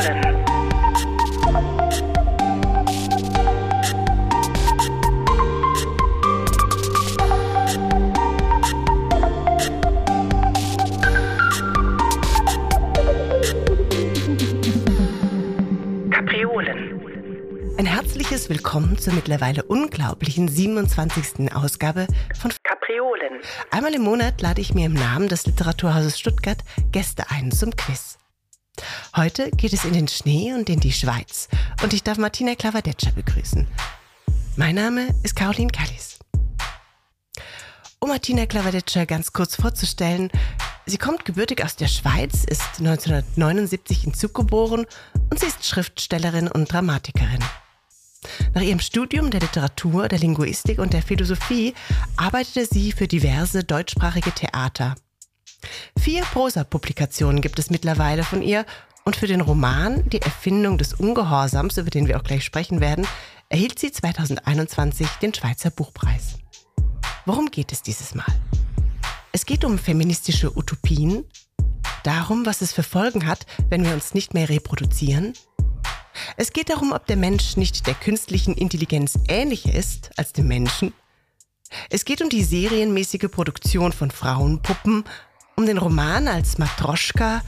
Kapriolen. Ein herzliches Willkommen zur mittlerweile unglaublichen 27. Ausgabe von Kapriolen. Einmal im Monat lade ich mir im Namen des Literaturhauses Stuttgart Gäste ein zum Quiz. Heute geht es in den Schnee und in die Schweiz und ich darf Martina Clavadetscher begrüßen. Mein Name ist Carolin Callies. Um Martina Clavadetscher ganz kurz vorzustellen, sie kommt gebürtig aus der Schweiz, ist 1979 in Zug geboren und sie ist Schriftstellerin und Dramatikerin. Nach ihrem Studium der Literatur, der Linguistik und der Philosophie arbeitete sie für diverse deutschsprachige Theater. 4 Prosa-Publikationen gibt es mittlerweile von ihr und für den Roman Die Erfindung des Ungehorsams, über den wir auch gleich sprechen werden, erhielt sie 2021 den Schweizer Buchpreis. Worum geht es dieses Mal? Es geht um feministische Utopien, darum, was es für Folgen hat, wenn wir uns nicht mehr reproduzieren. Es geht darum, ob der Mensch nicht der künstlichen Intelligenz ähnlicher ist als dem Menschen. Es geht um die serienmäßige Produktion von Frauenpuppen, um den Roman als Matroschka,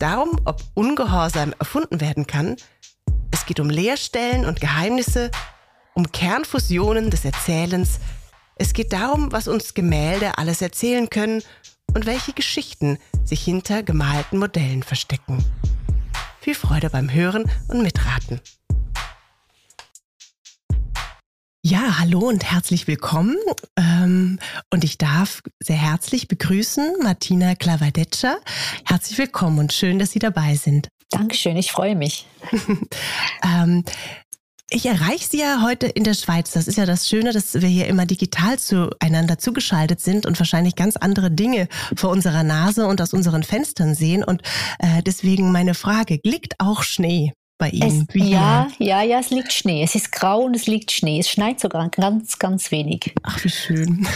darum, ob Ungehorsam erfunden werden kann. Es geht um Leerstellen und Geheimnisse, um Kernfusionen des Erzählens. Es geht darum, was uns Gemälde alles erzählen können und welche Geschichten sich hinter gemalten Modellen verstecken. Viel Freude beim Hören und Mitraten. Ja, hallo und herzlich willkommen. Und ich darf sehr herzlich begrüßen Martina Clavadetscher. Herzlich willkommen und schön, dass Sie dabei sind. Dankeschön, ich freue mich. Ich erreiche Sie ja heute in der Schweiz. Das ist ja das Schöne, dass wir hier immer digital zueinander zugeschaltet sind und wahrscheinlich ganz andere Dinge vor unserer Nase und aus unseren Fenstern sehen. Und deswegen meine Frage, liegt auch Schnee bei Ihnen? Ja, es liegt Schnee. Es ist grau und es liegt Schnee. Es schneit sogar ganz, ganz wenig. Ach, wie schön.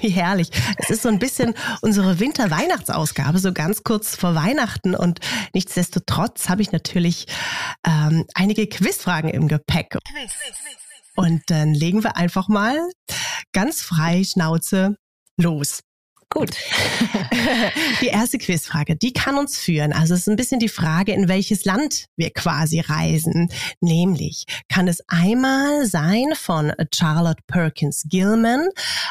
Wie herrlich. Es ist so ein bisschen unsere Winter-Weihnachtsausgabe, so ganz kurz vor Weihnachten. Und nichtsdestotrotz habe ich natürlich einige Quizfragen im Gepäck. Und dann legen wir einfach mal ganz frei Schnauze los. Gut. Die erste Quizfrage, die kann uns führen. Also es ist ein bisschen die Frage, in welches Land wir quasi reisen. Nämlich kann es einmal sein von Charlotte Perkins Gilman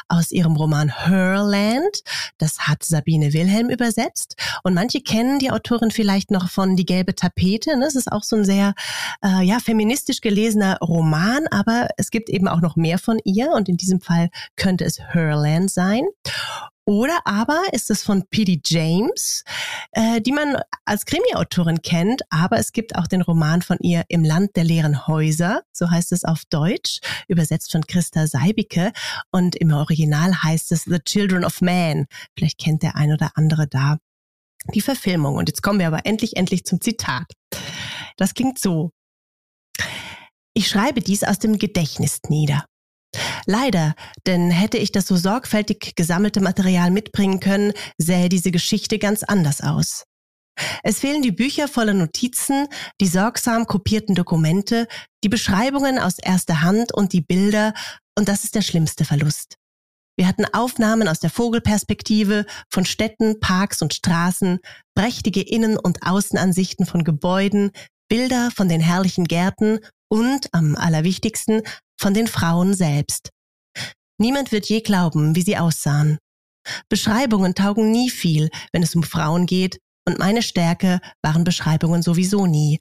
aus ihrem Roman Herland. Das hat Sabine Wilhelm übersetzt. Und manche kennen die Autorin vielleicht noch von Die Gelbe Tapete. Das ist auch so ein sehr feministisch gelesener Roman. Aber es gibt eben auch noch mehr von ihr. Und in diesem Fall könnte es Herland sein. Oder aber ist es von P.D. James, die man als Krimi-Autorin kennt, aber es gibt auch den Roman von ihr Im Land der leeren Häuser, so heißt es auf Deutsch, übersetzt von Christa Seibicke und im Original heißt es The Children of Men. Vielleicht kennt der ein oder andere da die Verfilmung. Und jetzt kommen wir aber endlich zum Zitat. Das klingt so. Ich schreibe dies aus dem Gedächtnis nieder. Leider, denn hätte ich das so sorgfältig gesammelte Material mitbringen können, sähe diese Geschichte ganz anders aus. Es fehlen die Bücher voller Notizen, die sorgsam kopierten Dokumente, die Beschreibungen aus erster Hand und die Bilder, und das ist der schlimmste Verlust. Wir hatten Aufnahmen aus der Vogelperspektive, von Städten, Parks und Straßen, prächtige Innen- und Außenansichten von Gebäuden, Bilder von den herrlichen Gärten und, am allerwichtigsten, von den Frauen selbst. Niemand wird je glauben, wie sie aussahen. Beschreibungen taugen nie viel, wenn es um Frauen geht, und meine Stärke waren Beschreibungen sowieso nie.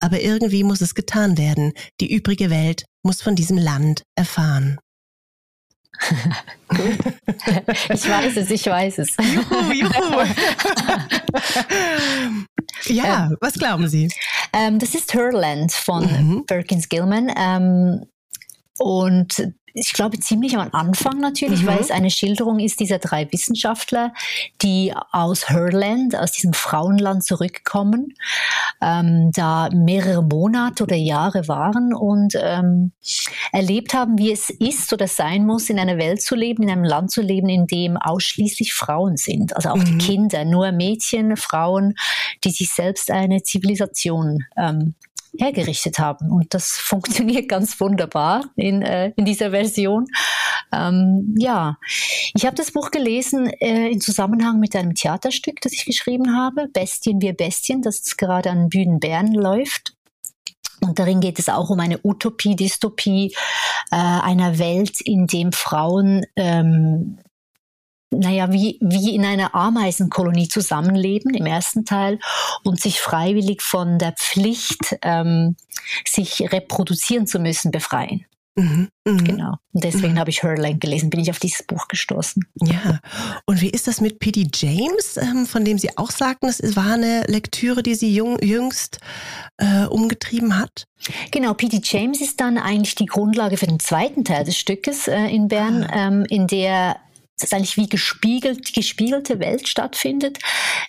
Aber irgendwie muss es getan werden. Die übrige Welt muss von diesem Land erfahren. Gut. Ich weiß es. Juhu. Ja, was glauben Sie? Das ist Herland von Perkins Gilman. Und Ich glaube, ziemlich am Anfang natürlich, weil es eine Schilderung ist dieser drei Wissenschaftler, die aus Herland, aus diesem Frauenland zurückkommen, da mehrere Monate oder Jahre waren und erlebt haben, wie es ist oder sein muss, in einer Welt zu leben, in einem Land zu leben, in dem ausschließlich Frauen sind, also auch die Kinder, nur Mädchen, Frauen, die sich selbst eine Zivilisation hergerichtet haben. Und das funktioniert ganz wunderbar in dieser Version. Ja, ich habe das Buch gelesen im Zusammenhang mit einem Theaterstück, das ich geschrieben habe, Bestien wir Bestien, das gerade an Bühnen Bern läuft. Und darin geht es auch um eine Utopie, Dystopie einer Welt, in dem Frauen wie in einer Ameisenkolonie zusammenleben im ersten Teil und sich freiwillig von der Pflicht, sich reproduzieren zu müssen, befreien. Genau. Und deswegen habe ich Herland gelesen, bin ich auf dieses Buch gestoßen. Ja. Und wie ist das mit P.D. James, von dem Sie auch sagten, es war eine Lektüre, die Sie jüngst umgetrieben hat? Genau, P.D. James ist dann eigentlich die Grundlage für den zweiten Teil des Stückes in Bern, in der das ist eigentlich wie gespiegelte Welt stattfindet,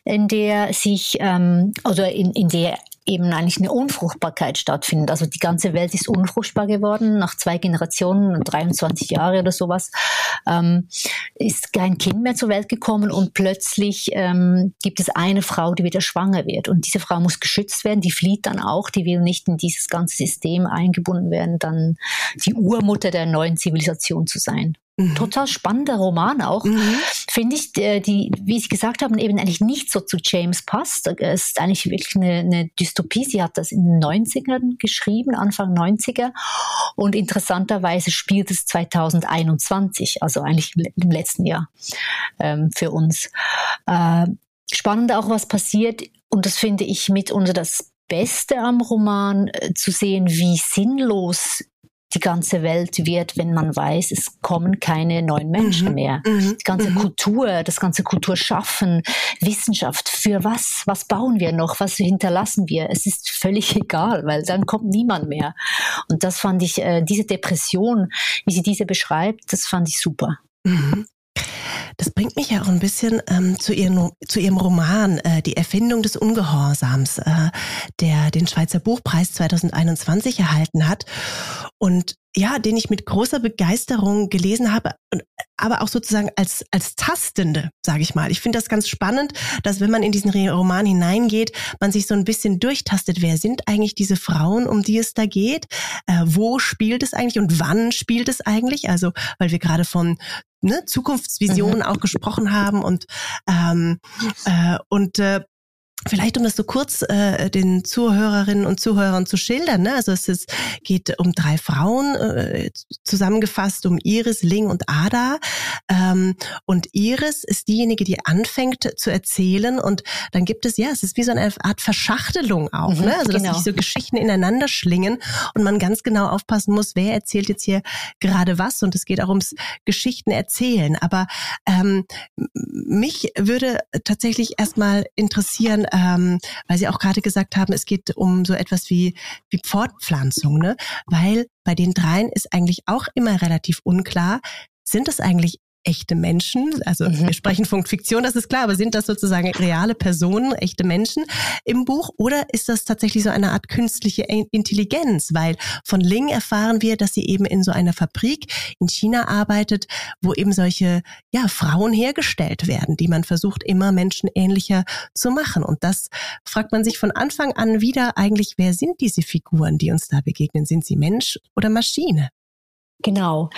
in der sich, in der eben eigentlich eine Unfruchtbarkeit stattfindet. Also die ganze Welt ist unfruchtbar geworden, nach 2 Generationen, 23 Jahre oder sowas, ist kein Kind mehr zur Welt gekommen und plötzlich gibt es eine Frau, die wieder schwanger wird. Und diese Frau muss geschützt werden, die flieht dann auch, die will nicht in dieses ganze System eingebunden werden, dann die Urmutter der neuen Zivilisation zu sein. Total spannender Roman auch, finde ich, die, wie Sie gesagt haben, eben eigentlich nicht so zu James passt. Es ist eigentlich wirklich eine Dystopie. Sie hat das in den 90ern geschrieben, Anfang 90er. Und interessanterweise spielt es 2021, also eigentlich im letzten Jahr für uns. Spannend auch, was passiert. Und das finde ich mitunter das Beste am Roman, zu sehen, wie sinnlos die ganze Welt wird, wenn man weiß, es kommen keine neuen Menschen mehr. Die ganze Kultur, das ganze Kulturschaffen, Wissenschaft, für was? Was bauen wir noch? Was hinterlassen wir? Es ist völlig egal, weil dann kommt niemand mehr. Und das fand ich, diese Depression, wie sie diese beschreibt, das fand ich super. Das bringt mich ja auch ein bisschen zu Ihrem Roman Die Erfindung des Ungehorsams, der den Schweizer Buchpreis 2021 erhalten hat und ja, den ich mit großer Begeisterung gelesen habe, aber auch sozusagen als Tastende, sage ich mal. Ich finde das ganz spannend, dass wenn man in diesen Roman hineingeht, man sich so ein bisschen durchtastet, wer sind eigentlich diese Frauen, um die es da geht? Wo spielt es eigentlich und wann spielt es eigentlich? Also, weil wir gerade von Zukunftsvisionen auch gesprochen haben und vielleicht, um das so kurz den Zuhörerinnen und Zuhörern zu schildern, ne? Also es geht um 3 Frauen, zusammengefasst um Iris, Ling und Ada. Und Iris ist diejenige, die anfängt zu erzählen. Und dann gibt es, es ist wie so eine Art Verschachtelung auch, also dass sich so Geschichten ineinander schlingen und man ganz genau aufpassen muss, wer erzählt jetzt hier gerade was. Und es geht auch ums Geschichten erzählen. Aber mich würde tatsächlich erstmal interessieren, weil Sie auch gerade gesagt haben, es geht um so etwas wie Fortpflanzung, ne? Weil bei den 3 ist eigentlich auch immer relativ unklar, sind das eigentlich echte Menschen? Also wir sprechen von Fiktion, das ist klar, aber sind das sozusagen reale Personen, echte Menschen im Buch oder ist das tatsächlich so eine Art künstliche Intelligenz? Weil von Ling erfahren wir, dass sie eben in so einer Fabrik in China arbeitet, wo eben solche Frauen hergestellt werden, die man versucht immer menschenähnlicher zu machen. Und das fragt man sich von Anfang an wieder eigentlich, wer sind diese Figuren, die uns da begegnen? Sind sie Mensch oder Maschine? Genau.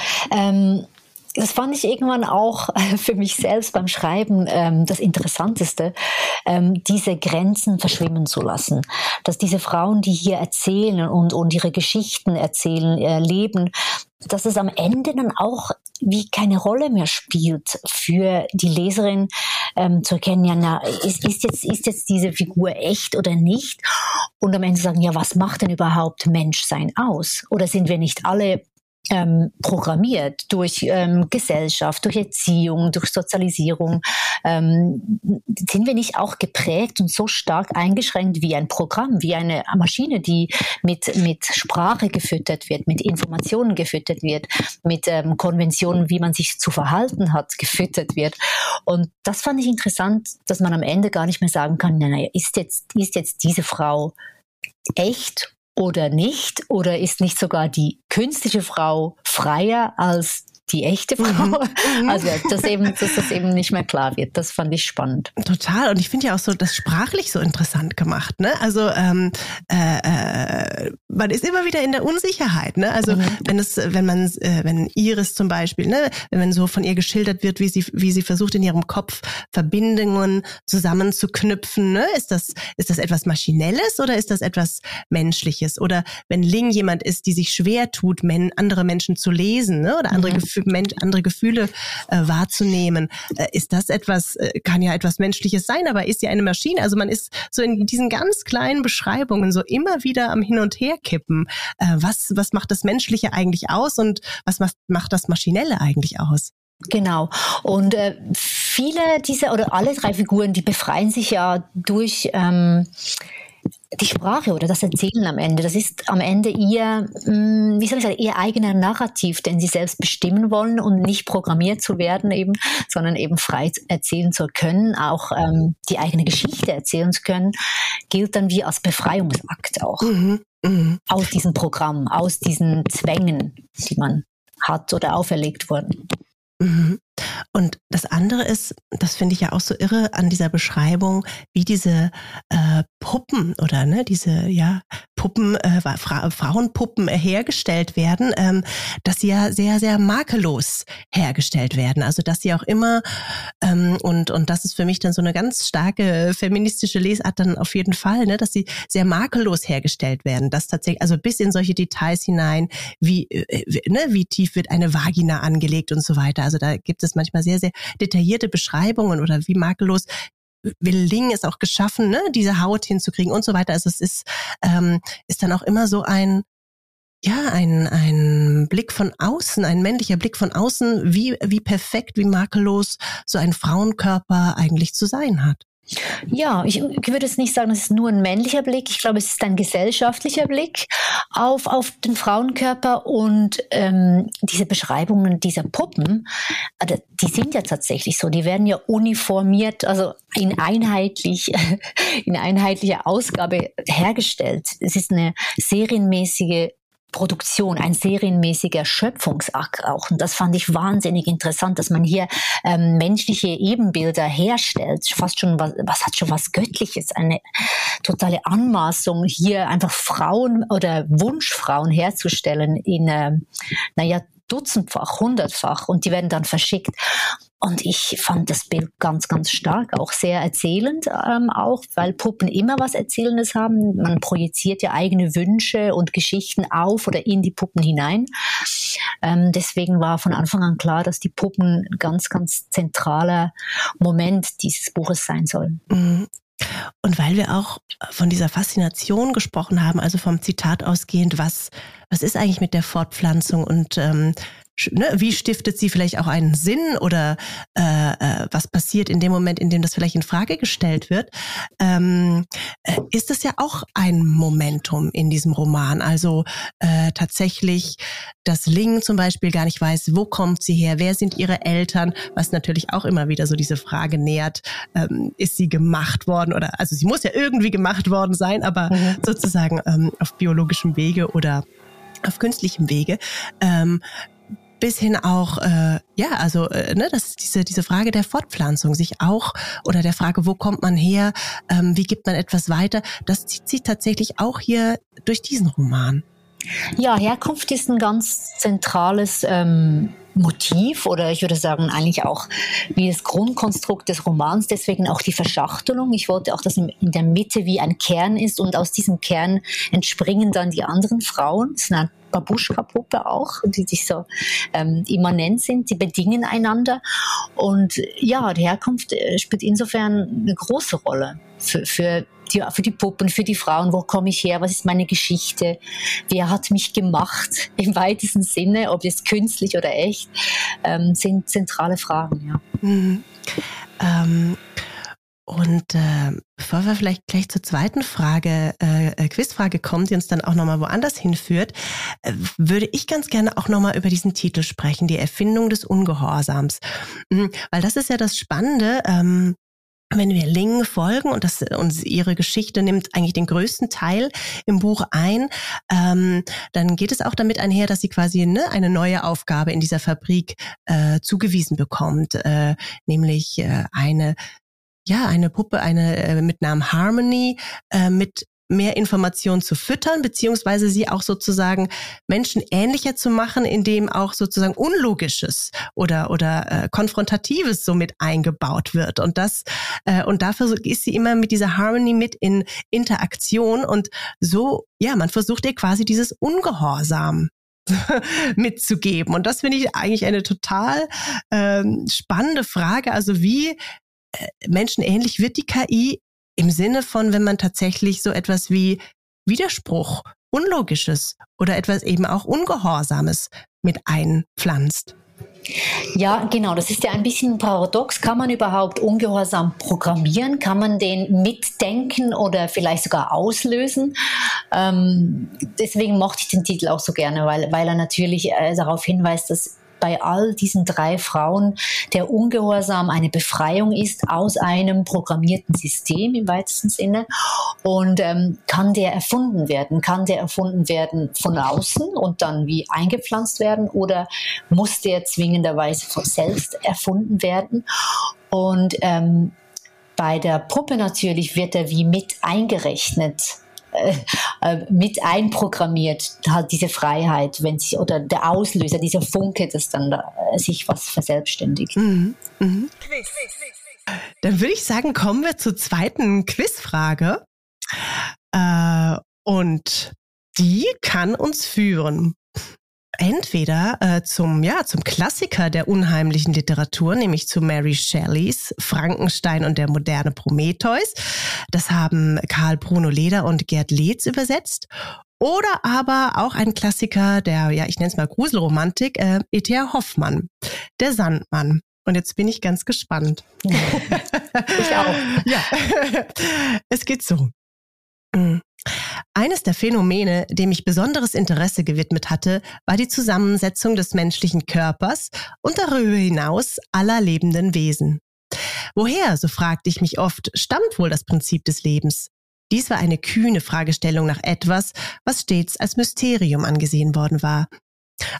Das fand ich irgendwann auch für mich selbst beim Schreiben das Interessanteste, diese Grenzen verschwimmen zu lassen. Dass diese Frauen, die hier erzählen und ihre Geschichten erzählen, leben, dass es am Ende dann auch wie keine Rolle mehr spielt für die Leserin, zu erkennen, ist jetzt diese Figur echt oder nicht? Und am Ende zu sagen, was macht denn überhaupt Menschsein aus? Oder sind wir nicht alle programmiert durch Gesellschaft, durch Erziehung, durch Sozialisierung, sind wir nicht auch geprägt und so stark eingeschränkt wie ein Programm, wie eine Maschine, die mit Sprache gefüttert wird, mit Informationen gefüttert wird, mit Konventionen, wie man sich zu verhalten hat, gefüttert wird. Und das fand ich interessant, dass man am Ende gar nicht mehr sagen kann, naja, ist jetzt diese Frau echt oder nicht? Oder ist nicht sogar die künstliche Frau freier als die echte Frau? Also dass das eben nicht mehr klar wird. Das fand ich spannend. Total. Und ich finde ja auch so das sprachlich so interessant gemacht. Ne? Also man ist immer wieder in der Unsicherheit. Ne? Also wenn Iris zum Beispiel, ne, wenn so von ihr geschildert wird, wie sie versucht in ihrem Kopf Verbindungen zusammenzuknüpfen, ne? Ist das etwas Maschinelles oder ist das etwas Menschliches? Oder wenn Ling jemand ist, die sich schwer tut, andere Menschen zu lesen, ne? Oder andere Gefühle, andere Gefühle wahrzunehmen. Ist das etwas, kann ja etwas Menschliches sein, aber ist ja eine Maschine. Also man ist so in diesen ganz kleinen Beschreibungen so immer wieder am Hin- und Herkippen. Was macht das Menschliche eigentlich aus und was macht das Maschinelle eigentlich aus? Genau. Und viele dieser oder alle drei Figuren, die befreien sich ja durch die Sprache oder das Erzählen am Ende, das ist am Ende ihr eigener Narrativ, den sie selbst bestimmen wollen und nicht programmiert zu werden eben, sondern eben frei erzählen zu können, auch die eigene Geschichte erzählen zu können, gilt dann wie als Befreiungsakt auch. Aus diesem Programm, aus diesen Zwängen, die man hat oder auferlegt wurden. Und das andere ist, das finde ich ja auch so irre an dieser Beschreibung, wie diese Puppen oder ne, diese ja Puppen, Frauenpuppen hergestellt werden, dass sie ja sehr, sehr makellos hergestellt werden. Also dass sie auch immer und das ist für mich dann so eine ganz starke feministische Lesart dann auf jeden Fall, ne, dass sie sehr makellos hergestellt werden. Dass tatsächlich, also bis in solche Details hinein, wie tief wird eine Vagina angelegt und so weiter. Also da gibt es manchmal sehr, sehr detaillierte Beschreibungen oder wie makellos Ling es auch geschaffen, ne, diese Haut hinzukriegen und so weiter. Also es ist dann auch immer so ein Blick von außen, ein männlicher Blick von außen, wie perfekt, wie makellos so ein Frauenkörper eigentlich zu sein hat. Ja, ich würde jetzt nicht sagen, es ist nur ein männlicher Blick. Ich glaube, es ist ein gesellschaftlicher Blick auf den Frauenkörper und diese Beschreibungen dieser Puppen, die sind ja tatsächlich so, die werden ja uniformiert, also in einheitlicher Ausgabe hergestellt. Es ist eine serienmäßige Produktion, ein serienmäßiger Schöpfungsakt auch. Und das fand ich wahnsinnig interessant, dass man hier menschliche Ebenbilder herstellt. Fast schon was Göttliches, eine totale Anmaßung, hier einfach Frauen oder Wunschfrauen herzustellen in, dutzendfach, hundertfach und die werden dann verschickt. Und ich fand das Bild ganz, ganz stark, auch sehr erzählend auch, weil Puppen immer was Erzählendes haben. Man projiziert ja eigene Wünsche und Geschichten auf oder in die Puppen hinein. Deswegen war von Anfang an klar, dass die Puppen ein ganz, ganz zentraler Moment dieses Buches sein sollen. Mhm. Und weil wir auch von dieser Faszination gesprochen haben, also vom Zitat ausgehend, was ist eigentlich mit der Fortpflanzung und wie stiftet sie vielleicht auch einen Sinn oder was passiert in dem Moment, in dem das vielleicht in Frage gestellt wird, ist das ja auch ein Momentum in diesem Roman. Also tatsächlich, dass Ling zum Beispiel gar nicht weiß, wo kommt sie her, wer sind ihre Eltern, was natürlich auch immer wieder so diese Frage nährt, ist sie gemacht worden oder, also sie muss ja irgendwie gemacht worden sein, aber sozusagen auf biologischem Wege oder auf künstlichem Wege, bis hin auch, das ist diese Frage der Fortpflanzung, sich auch, oder der Frage, wo kommt man her, wie gibt man etwas weiter, das zieht sich tatsächlich auch hier durch diesen Roman. Ja, Herkunft ist ein ganz zentrales Motiv oder ich würde sagen eigentlich auch wie das Grundkonstrukt des Romans, deswegen auch die Verschachtelung. Ich wollte auch, dass in der Mitte wie ein Kern ist und aus diesem Kern entspringen dann die anderen Frauen. Das ist eine Babuschka-Puppe auch, die sich so immanent sind, die bedingen einander und ja, die Herkunft spielt insofern eine große Rolle für für die Puppen, für die Frauen, wo komme ich her, was ist meine Geschichte, wer hat mich gemacht, im weitesten Sinne, ob jetzt künstlich oder echt, sind zentrale Fragen, ja. Mhm. Bevor wir vielleicht gleich zur zweiten Frage, Quizfrage kommen, die uns dann auch nochmal woanders hinführt, würde ich ganz gerne auch nochmal über diesen Titel sprechen, die Erfindung des Ungehorsams. Weil das ist ja das Spannende, wenn wir Lingen folgen und das uns ihre Geschichte nimmt eigentlich den größten Teil im Buch ein, dann geht es auch damit einher, dass sie quasi eine neue Aufgabe in dieser Fabrik zugewiesen bekommt, nämlich eine Puppe, mit Namen Harmony, mit mehr Informationen zu füttern, beziehungsweise sie auch sozusagen menschenähnlicher zu machen, indem auch sozusagen Unlogisches oder Konfrontatives somit eingebaut wird. Und und dafür ist sie immer mit dieser Harmony mit in Interaktion und so, ja, man versucht ihr quasi dieses Ungehorsam mitzugeben. Und das finde ich eigentlich eine total spannende Frage. Also wie menschenähnlich wird die KI im Sinne von, wenn man tatsächlich so etwas wie Widerspruch, Unlogisches oder etwas eben auch Ungehorsames mit einpflanzt. Ja, genau. Das ist ja ein bisschen paradox. Kann man überhaupt Ungehorsam programmieren? Kann man den mitdenken oder vielleicht sogar auslösen? Deswegen mochte ich den Titel auch so gerne, weil er natürlich darauf hinweist, dass bei all diesen drei Frauen der Ungehorsam eine Befreiung ist aus einem programmierten System im weitesten Sinne und kann der erfunden werden von außen und dann wie eingepflanzt werden oder muss der zwingenderweise von selbst erfunden werden und bei der Puppe natürlich wird er wie mit eingerechnet, mit einprogrammiert, halt diese Freiheit, oder der Auslöser, dieser Funke, dass dann sich was verselbstständigt. Mhm. Mhm. Dann würde ich sagen, kommen wir zur zweiten Quizfrage. Und die kann uns führen entweder zum Klassiker der unheimlichen Literatur, nämlich zu Mary Shelleys Frankenstein und der moderne Prometheus. Das haben Karl Bruno Leder und Gerd Leetz übersetzt. Oder aber auch ein Klassiker der, ich nenne es mal Gruselromantik, E.T.A. Hoffmann, Der Sandmann. Und jetzt bin ich ganz gespannt. Ja. Ich auch. Ja. Es geht so. Eines der Phänomene, dem ich besonderes Interesse gewidmet hatte, war die Zusammensetzung des menschlichen Körpers und darüber hinaus aller lebenden Wesen. Woher, so fragte ich mich oft, stammt wohl das Prinzip des Lebens? Dies war eine kühne Fragestellung nach etwas, was stets als Mysterium angesehen worden war.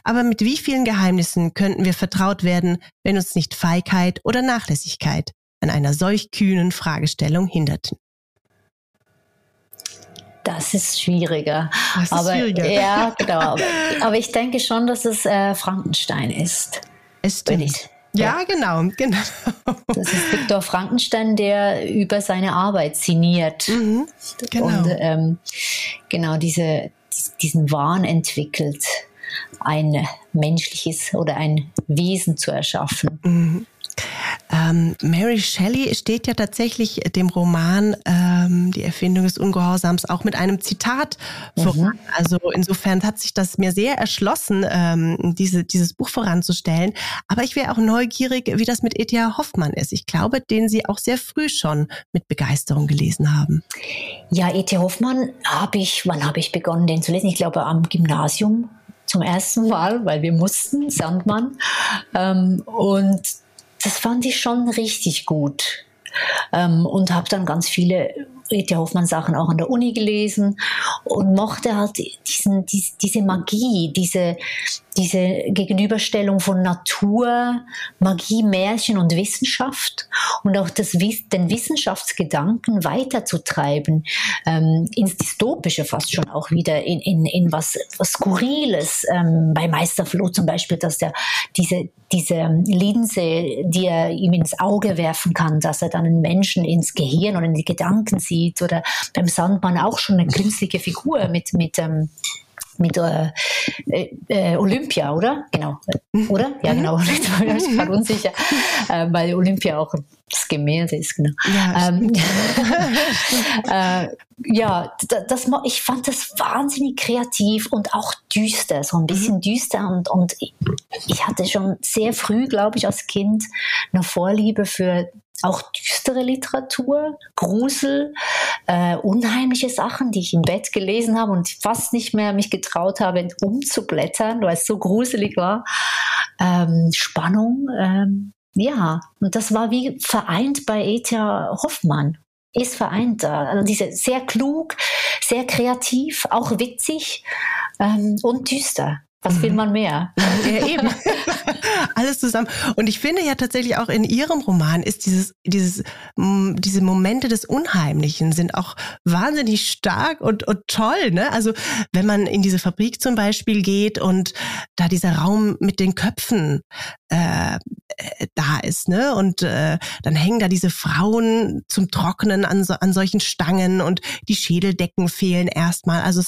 Aber mit wie vielen Geheimnissen könnten wir vertraut werden, wenn uns nicht Feigheit oder Nachlässigkeit an einer solch kühnen Fragestellung hinderten? Das ist schwieriger. Ja, genau. Aber ich denke schon, dass es Frankenstein ist. Es stimmt. Ja, genau. Das ist Viktor Frankenstein, der über seine Arbeit sinniert. Mhm, genau. Und diesen Wahn entwickelt, ein menschliches oder ein Wesen zu erschaffen. Mhm. Mary Shelley steht ja tatsächlich dem Roman Die Erfindung des Ungehorsams auch mit einem Zitat voran. Also insofern hat sich das mir sehr erschlossen, dieses Buch voranzustellen. Aber ich wäre auch neugierig, wie das mit E.T.A. Hoffmann ist. Ich glaube, den Sie auch sehr früh schon mit Begeisterung gelesen haben. Ja, E.T.A. Hoffmann wann habe ich begonnen, den zu lesen? Ich glaube, am Gymnasium zum ersten Mal, weil wir mussten, Sandmann. Und das fand ich schon richtig gut und habe dann ganz viele E.T.A. Hoffmann-Sachen auch an der Uni gelesen und mochte halt diese Magie, diese Gegenüberstellung von Natur, Magie, Märchen und Wissenschaft und auch den Wissenschaftsgedanken weiterzutreiben, ins Dystopische fast schon auch wieder, in was Skurriles. Bei Meister Floh zum Beispiel, dass er diese Linse, die er ihm ins Auge werfen kann, dass er dann einen Menschen ins Gehirn und in die Gedanken sieht, oder beim Sandmann auch schon eine künstliche Figur mit mit Olympia, oder? Genau. Oder? Ja, genau. Ich bin gerade unsicher, weil Olympia auch das Gemälde ist, genau. Ja, ja, ich fand das wahnsinnig kreativ und auch düster, so ein bisschen düster. Und ich hatte schon sehr früh, glaube ich, als Kind eine Vorliebe für auch düstere Literatur, Grusel, unheimliche Sachen, die ich im Bett gelesen habe und fast nicht mehr mich getraut habe, umzublättern, weil es so gruselig war. Spannung, ja, und das war wie vereint bei Eta Hoffmann. Ist vereint da. Also diese sehr klug, sehr kreativ, auch witzig und düster. Was will man mehr? Ja, eben. Alles zusammen. Und ich finde ja tatsächlich auch in Ihrem Roman ist diese Momente des Unheimlichen sind auch wahnsinnig stark und toll, ne? Also wenn man in diese Fabrik zum Beispiel geht und da dieser Raum mit den Köpfen da ist, ne? Und dann hängen da diese Frauen zum Trocknen an solchen Stangen und die Schädeldecken fehlen erstmal. Also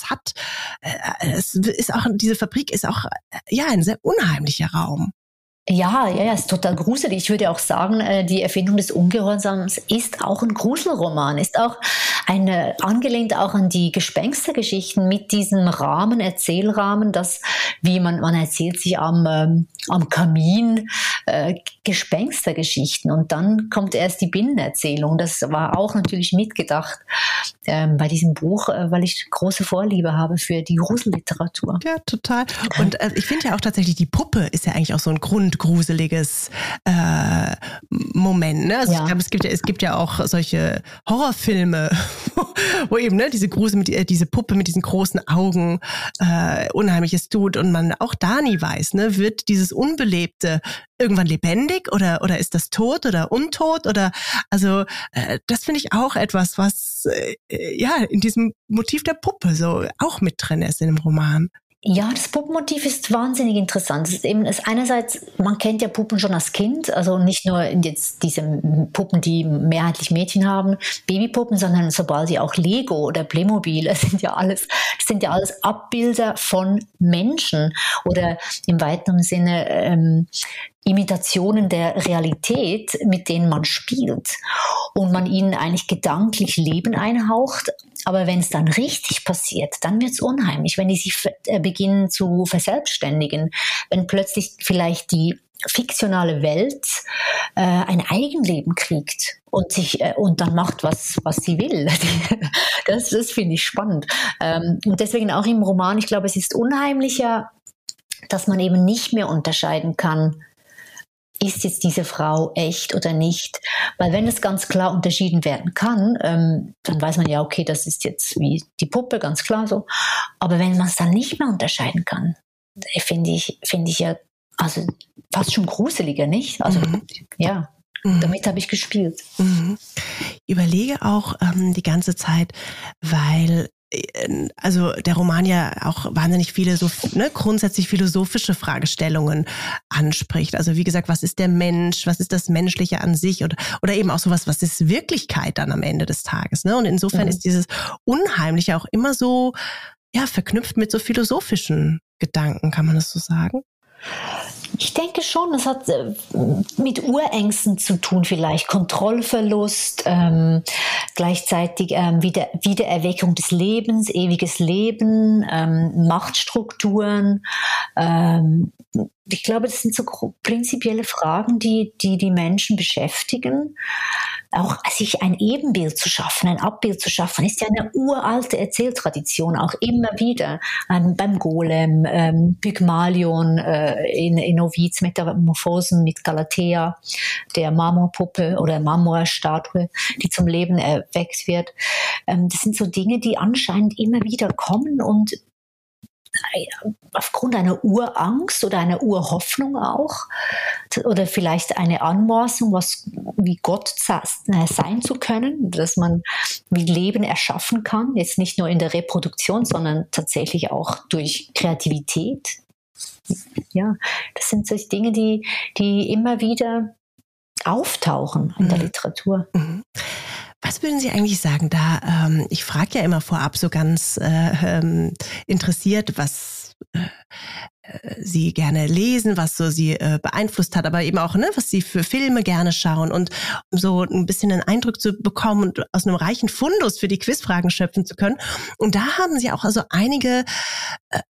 es ist auch, diese Fabrik ist auch, ja, ein sehr unheimlicher Raum. Ja, ist total gruselig. Ich würde auch sagen, die Erfindung des Ungehorsams ist auch ein Gruselroman, ist auch angelehnt auch an die Gespenstergeschichten mit diesem Rahmen, Erzählrahmen, dass wie man erzählt sich am Kamin Gespenstergeschichten und dann kommt erst die Binnenerzählung. Das war auch natürlich mitgedacht bei diesem Buch, weil ich große Vorliebe habe für die Gruselliteratur. Ja, total. Und ich finde ja auch tatsächlich, die Puppe ist ja eigentlich auch so ein grundgruseliges Moment. Ne? Also ja. Ich glaube, es gibt ja auch solche Horrorfilme, wo eben, ne, diese Puppe mit diesen großen Augen Unheimliches tut und man auch da nie weiß, ne, wird dieses Unbelebte irgendwann lebendig oder ist das tot oder untot oder also das finde ich auch etwas, was ja in diesem Motiv der Puppe so auch mit drin ist in dem Roman. Ja, das Puppenmotiv ist wahnsinnig interessant. Es ist eben, einerseits, man kennt ja Puppen schon als Kind, also nicht nur jetzt diese Puppen, die mehrheitlich Mädchen haben, Babypuppen, sondern sobald sie auch Lego oder Playmobil, das sind ja alles Abbilder von Menschen oder im weiteren Sinne Imitationen der Realität, mit denen man spielt und man ihnen eigentlich gedanklich Leben einhaucht. Aber wenn es dann richtig passiert, dann wird es unheimlich, wenn die sich beginnen zu verselbstständigen, wenn plötzlich vielleicht die fiktionale Welt ein Eigenleben kriegt und sich und dann macht was sie will. Das finde ich spannend. Und deswegen auch im Roman, ich glaube, es ist unheimlicher, dass man eben nicht mehr unterscheiden kann, ist jetzt diese Frau echt oder nicht? Weil wenn es ganz klar unterschieden werden kann, dann weiß man ja, okay, das ist jetzt wie die Puppe, ganz klar so. Aber wenn man es dann nicht mehr unterscheiden kann, finde ich ja also fast schon gruseliger, nicht? Also ja, damit habe ich gespielt. Ich überlege auch die ganze Zeit, weil also der Roman ja auch wahnsinnig viele so grundsätzlich philosophische Fragestellungen anspricht. Also wie gesagt, was ist der Mensch, was ist das Menschliche an sich oder eben auch sowas, was ist Wirklichkeit dann am Ende des Tages. Ne? Und insofern ist dieses Unheimliche auch immer so ja verknüpft mit so philosophischen Gedanken, kann man das so sagen? Ich denke schon, das hat mit Urängsten zu tun vielleicht, Kontrollverlust, gleichzeitig Wiedererweckung des Lebens, ewiges Leben, Machtstrukturen. Ich glaube, das sind so prinzipielle Fragen, die Menschen beschäftigen. Auch sich ein Ebenbild zu schaffen, ein Abbild zu schaffen, ist ja eine uralte Erzähltradition, auch immer wieder beim Golem, Pygmalion, in Ovids Metamorphosen mit Galatea, der Marmorpuppe oder Marmorstatue, die zum Leben erweckt wird. Das sind so Dinge, die anscheinend immer wieder kommen und aufgrund einer Urangst oder einer Urhoffnung auch oder vielleicht eine Anmaßung, was wie Gott sein zu können, dass man wie Leben erschaffen kann, jetzt nicht nur in der Reproduktion, sondern tatsächlich auch durch Kreativität. Ja, das sind solche Dinge, die immer wieder auftauchen in der Literatur. Was würden Sie eigentlich sagen, da ich frage ja immer vorab so ganz interessiert, was Sie gerne lesen, was so Sie beeinflusst hat, aber eben auch, ne, was Sie für Filme gerne schauen, und um so ein bisschen einen Eindruck zu bekommen und aus einem reichen Fundus für die Quizfragen schöpfen zu können. Und da haben Sie auch also einige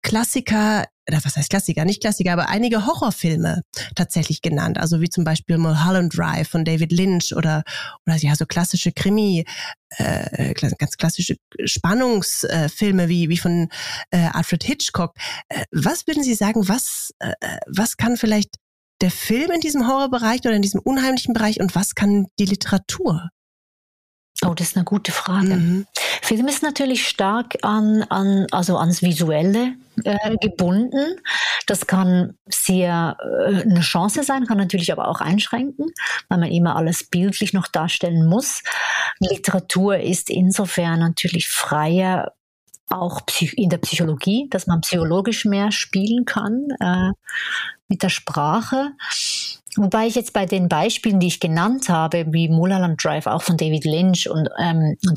Klassiker, oder was heißt Klassiker, nicht Klassiker, aber einige Horrorfilme tatsächlich genannt, also wie zum Beispiel Mulholland Drive von David Lynch oder ja, so klassische Krimi, ganz klassische Spannungsfilme wie von Alfred Hitchcock. Was würden Sie sagen, was kann vielleicht der Film in diesem Horrorbereich oder in diesem unheimlichen Bereich, und was kann die Literatur? Oh, das ist eine gute Frage. Mhm. Film ist natürlich stark ans Visuelle gebunden. Das kann sehr eine Chance sein, kann natürlich aber auch einschränken, weil man immer alles bildlich noch darstellen muss. Literatur ist insofern natürlich freier, auch in der Psychologie, dass man psychologisch mehr spielen kann mit der Sprache. Wobei ich jetzt bei den Beispielen, die ich genannt habe, wie Mulholland Drive, auch von David Lynch und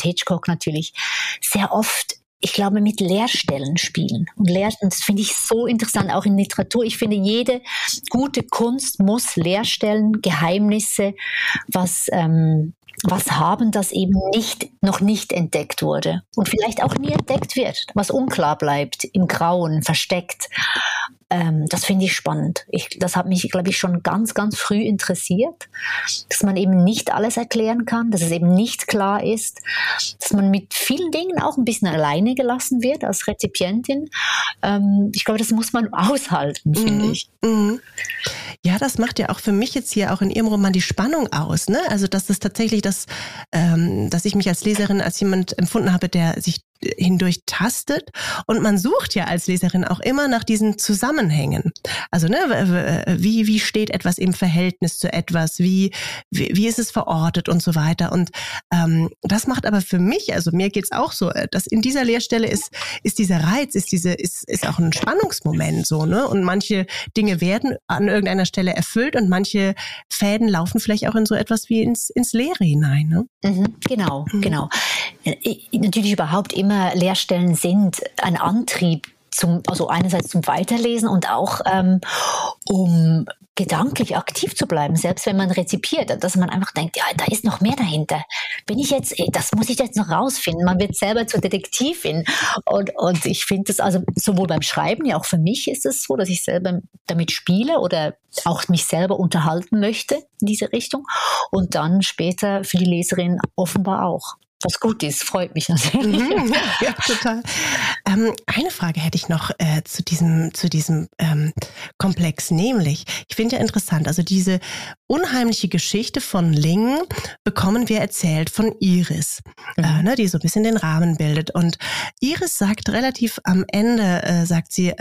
Hitchcock natürlich, sehr oft, ich glaube, mit Leerstellen spielen. Und das finde ich so interessant, auch in Literatur. Ich finde, jede gute Kunst muss Leerstellen, Geheimnisse, was haben, das eben noch nicht entdeckt wurde und vielleicht auch nie entdeckt wird, was unklar bleibt, im Grauen, versteckt. Das finde ich spannend. Das hat mich, glaube ich, schon ganz, ganz früh interessiert, dass man eben nicht alles erklären kann, dass es eben nicht klar ist, dass man mit vielen Dingen auch ein bisschen alleine gelassen wird als Rezipientin. Ich glaube, das muss man aushalten, finde ich. Mhm. Ja, das macht ja auch für mich jetzt hier auch in Ihrem Roman die Spannung aus, ne? Also, dass es tatsächlich dass ich mich als Leserin als jemand empfunden habe, der sich hindurch tastet, und man sucht ja als Leserin auch immer nach diesen Zusammenhängen. Also, ne, wie steht etwas im Verhältnis zu etwas, wie ist es verortet und so weiter. Und das macht aber für mich, also mir geht's auch so, dass in dieser Leerstelle ist dieser Reiz, ist auch ein Spannungsmoment so, ne? Und manche Dinge werden an irgendeiner Stelle erfüllt und manche Fäden laufen vielleicht auch in so etwas wie ins Leere hinein, ne? Mhm, genau, genau. Natürlich überhaupt immer Leerstellen sind ein Antrieb, also einerseits zum Weiterlesen und auch um gedanklich aktiv zu bleiben, selbst wenn man rezipiert, dass man einfach denkt, ja, da ist noch mehr dahinter. Das muss ich jetzt noch rausfinden. Man wird selber zur Detektivin. Und ich finde das, also sowohl beim Schreiben, ja auch für mich ist es so, dass ich selber damit spiele oder auch mich selber unterhalten möchte in diese Richtung. Und dann später für die Leserin offenbar auch. Was gut ist, freut mich natürlich. Mhm, ja, total. Eine Frage hätte ich noch zu diesem Komplex, nämlich, ich finde ja interessant, also diese unheimliche Geschichte von Ling bekommen wir erzählt von Iris, ne, die so ein bisschen den Rahmen bildet. Und Iris sagt relativ am Ende, sagt sie,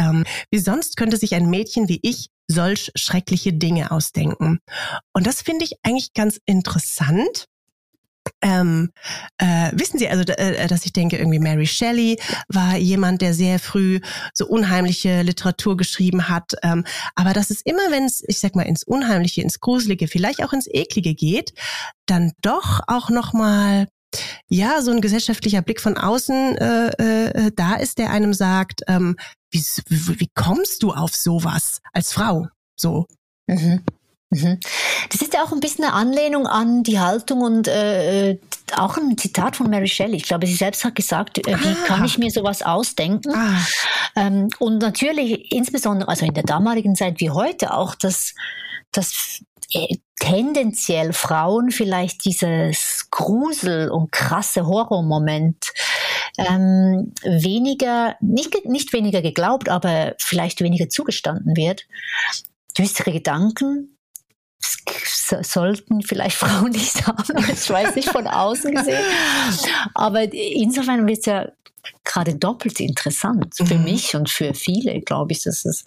wie sonst könnte sich ein Mädchen wie ich solch schreckliche Dinge ausdenken. Und das finde ich eigentlich ganz interessant. Wissen Sie also, dass ich denke, irgendwie Mary Shelley war jemand, der sehr früh so unheimliche Literatur geschrieben hat. Aber das ist immer, wenn es, ich sag mal, ins Unheimliche, ins Gruselige, vielleicht auch ins Eklige geht, dann doch auch nochmal, ja, so ein gesellschaftlicher Blick von außen da ist, der einem sagt, wie kommst du auf sowas als Frau? So. Mhm. Das ist ja auch ein bisschen eine Anlehnung an die Haltung und auch ein Zitat von Mary Shelley. Ich glaube, sie selbst hat gesagt, wie kann ich mir sowas ausdenken? Und natürlich insbesondere, also in der damaligen Zeit wie heute auch, dass tendenziell Frauen vielleicht dieses Grusel- und krasse Horrormoment nicht weniger geglaubt, aber vielleicht weniger zugestanden wird. Düstere Gedanken sollten vielleicht Frauen nicht haben, ich weiß nicht, von außen gesehen. Aber insofern wird es ja gerade doppelt interessant für mich und für viele, glaube ich, dass es